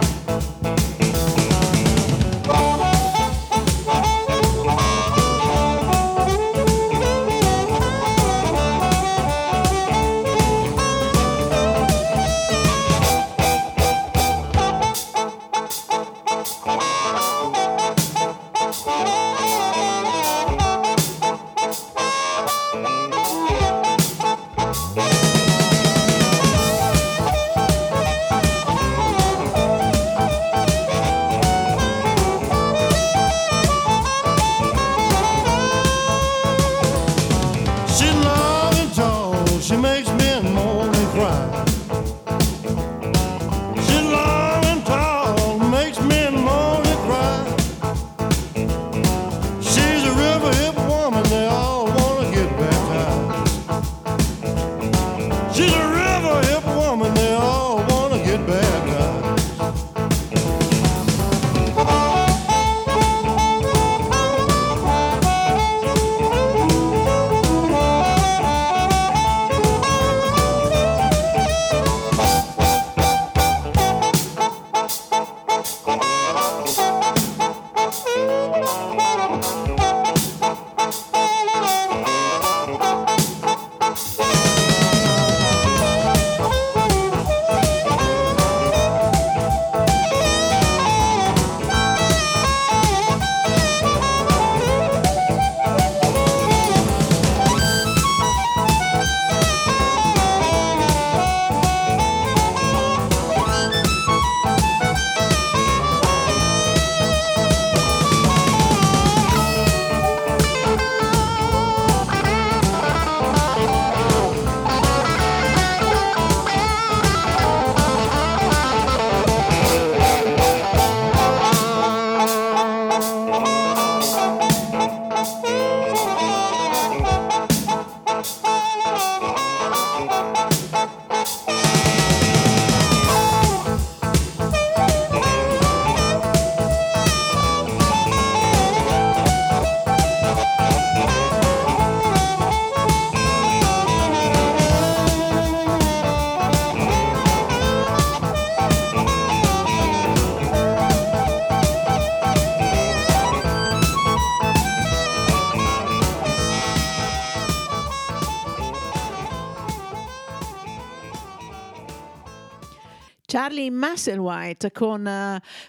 Charlie Musselwhite con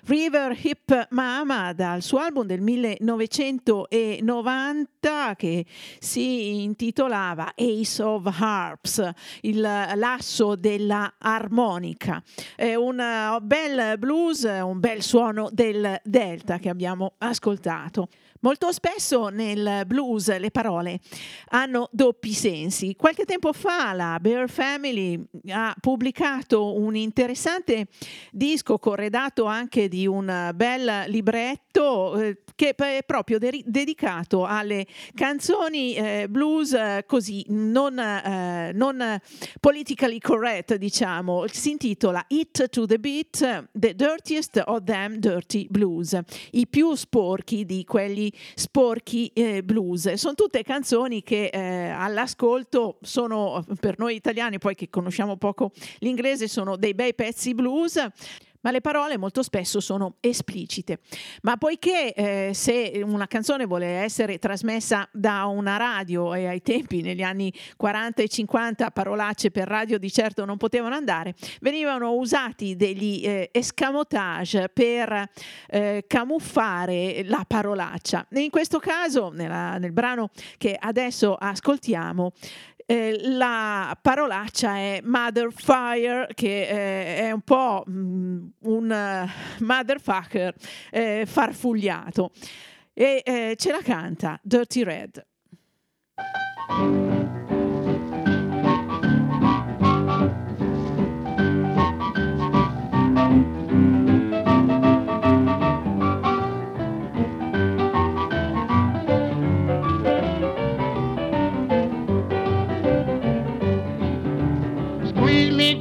River Hip Mama dal suo album del 1990 che si intitolava Ace of Harps, il lasso della armonica. È un bel blues, un bel suono del Delta che abbiamo ascoltato. Molto spesso nel blues le parole hanno doppi sensi. Qualche tempo fa la Bear Family ha pubblicato un interessante disco corredato anche di un bel libretto che è proprio dedicato alle canzoni blues così non politically correct, diciamo. Si intitola Hit to the Beat, The Dirtiest of Them Dirty Blues, i più sporchi di quelli sporchi blues. Sono tutte canzoni che all'ascolto sono, per noi italiani poi che conosciamo poco l'inglese, sono dei bei pezzi blues, ma le parole molto spesso sono esplicite. Ma poiché se una canzone vuole essere trasmessa da una radio, e ai tempi negli anni 40 e 50 parolacce per radio di certo non potevano andare, venivano usati degli escamotage per camuffare la parolaccia. E in questo caso nel brano che adesso ascoltiamo la parolaccia è motherfire, che è un po' un motherfucker farfugliato, e ce la canta Dirty Red.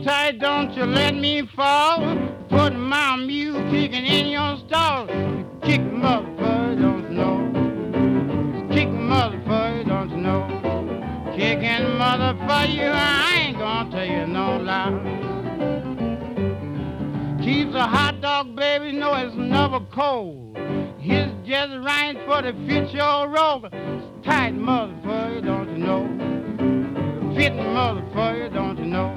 Tight, don't you let me fall. Put my mule kicking in your stall. Kick motherfucker, don't you know? Kick motherfucker, don't you know? Kicking motherfucker, I ain't gonna tell you no lie. Keeps a hot dog, baby, no, it's never cold. He's just right for the future roll. Tight motherfucker, don't you know? Fit motherfucker, don't you know?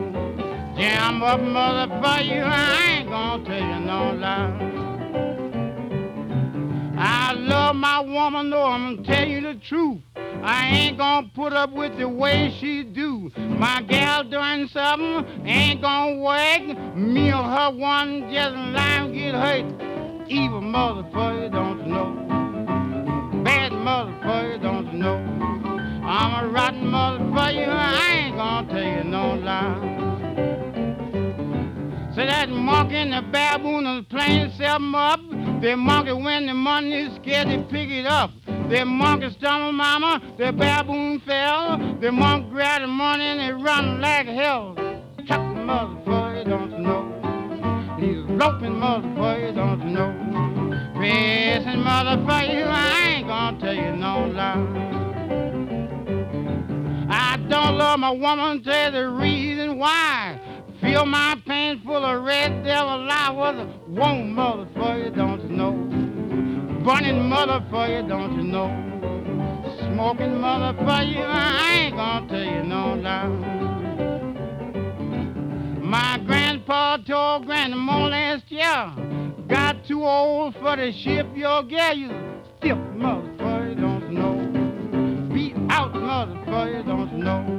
Yeah, I'm up, motherfucker, I ain't gonna tell you no lie. I love my woman, though, I'm gonna tell you the truth. I ain't gonna put up with the way she do. My gal doing something ain't gonna work. Me or her one just line get hurt. Evil motherfucker, don't you know? Bad motherfucker, don't you know? I'm a rotten motherfucker, I ain't gonna tell you no lie. So that monkey and the baboon is playing itself up. The monkey win the money, scared to pick it up. The monkey stumbled, mama, the baboon fell. The monkey grabbed the money and it run like hell. Chuck motherfucker, don't you know? He's roping motherfucker, don't you know? Pressing motherfucker, I ain't gonna tell you no lie. I don't love my woman, tell the reason why. Feel my pain full of red devil lie was a won't motherfucker, don't you know? Burning motherfucker, don't you know? Smoking motherfucker, I ain't gonna tell you no lie. My grandpa told grandma last year, got too old for the ship your girl, you stiff motherfucker, don't you know? Beat out motherfucker, don't you know?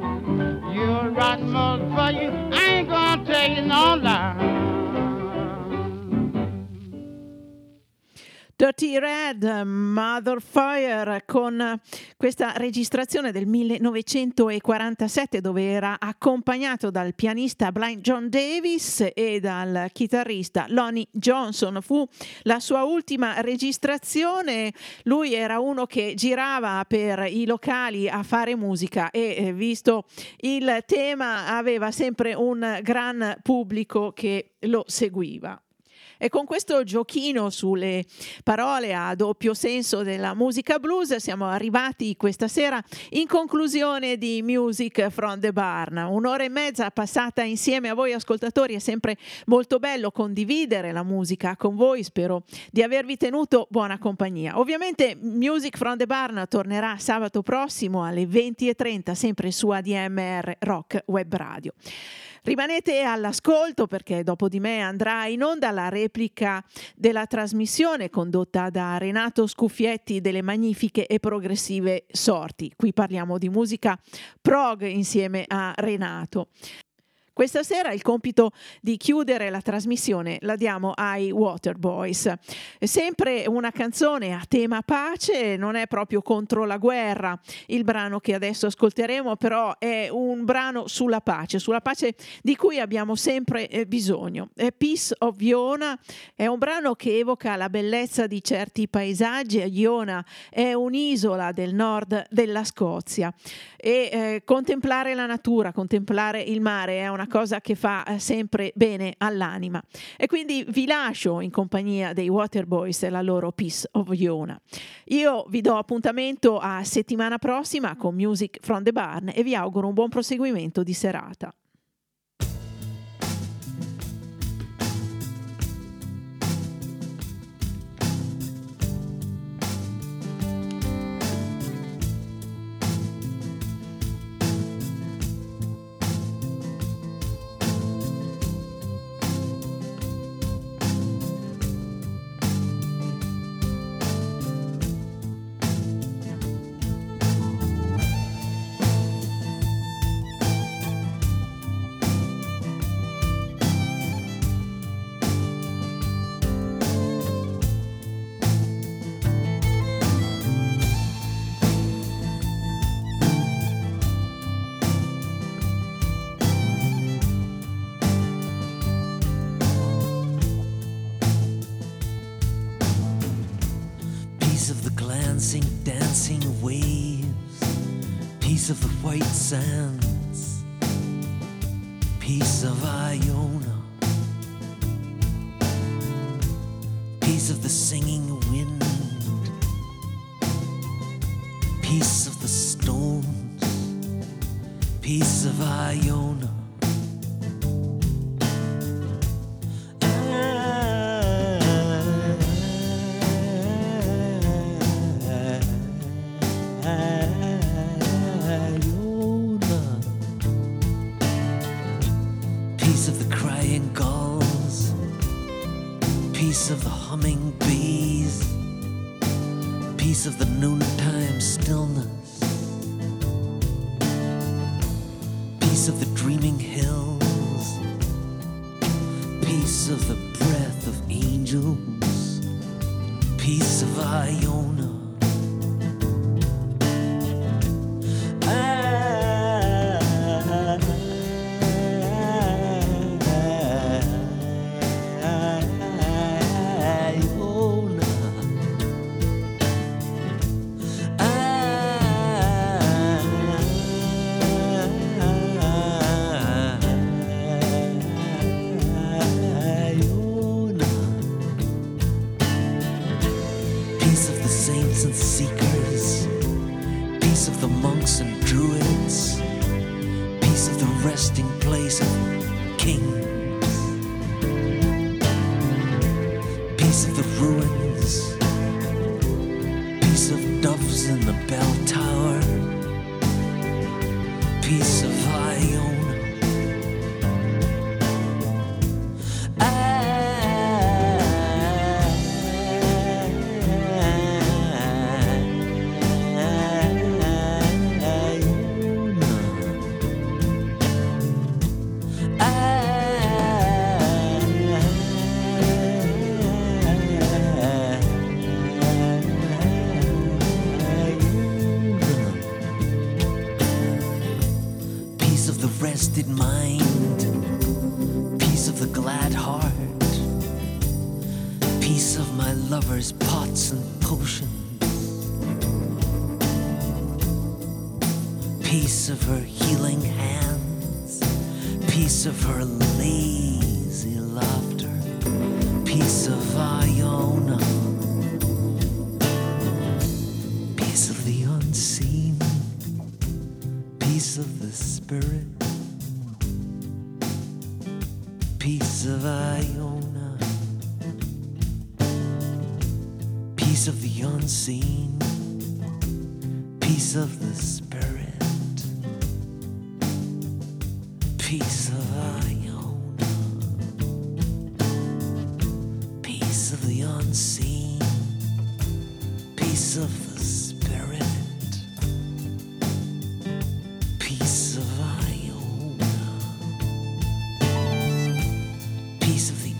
You're a rotten motherfucker, I ain't gonna tell you no lie. Dirty Red, Motherfire, con questa registrazione del 1947 dove era accompagnato dal pianista Blind John Davis e dal chitarrista Lonnie Johnson. Fu la sua ultima registrazione. Lui era uno che girava per i locali a fare musica e, visto il tema, aveva sempre un gran pubblico che lo seguiva. E con questo giochino sulle parole a doppio senso della musica blues siamo arrivati questa sera in conclusione di Music from the Barn. Un'ora e mezza passata insieme a voi ascoltatori, è sempre molto bello condividere la musica con voi, spero di avervi tenuto buona compagnia. Ovviamente Music from the Barn tornerà sabato prossimo alle 20:30 sempre su ADMR Rock Web Radio. Rimanete all'ascolto perché dopo di me andrà in onda la replica della trasmissione condotta da Renato Scuffietti delle magnifiche e progressive Sorti. Qui parliamo di musica prog insieme a Renato. Questa sera il compito di chiudere la trasmissione la diamo ai Waterboys. Sempre una canzone a tema pace, non è proprio contro la guerra il brano che adesso ascolteremo, però è un brano sulla pace di cui abbiamo sempre bisogno. Peace of Iona è un brano che evoca la bellezza di certi paesaggi. Iona è un'isola del nord della Scozia e contemplare la natura, contemplare il mare è una cosa che fa sempre bene all'anima, e quindi vi lascio in compagnia dei Waterboys e la loro Peace of Iona. Io vi do appuntamento a settimana prossima con Music from the Barn e vi auguro un buon proseguimento di serata. Of the white sands, piece of Iona, piece of the singing wind, piece of the stones, piece of Iona. Of the noontime stillness, piece of the dreaming hills, piece of the breath of angels, piece of Iona. piece of our own, piece of the unseen, piece of the spirit, piece of our own, piece of the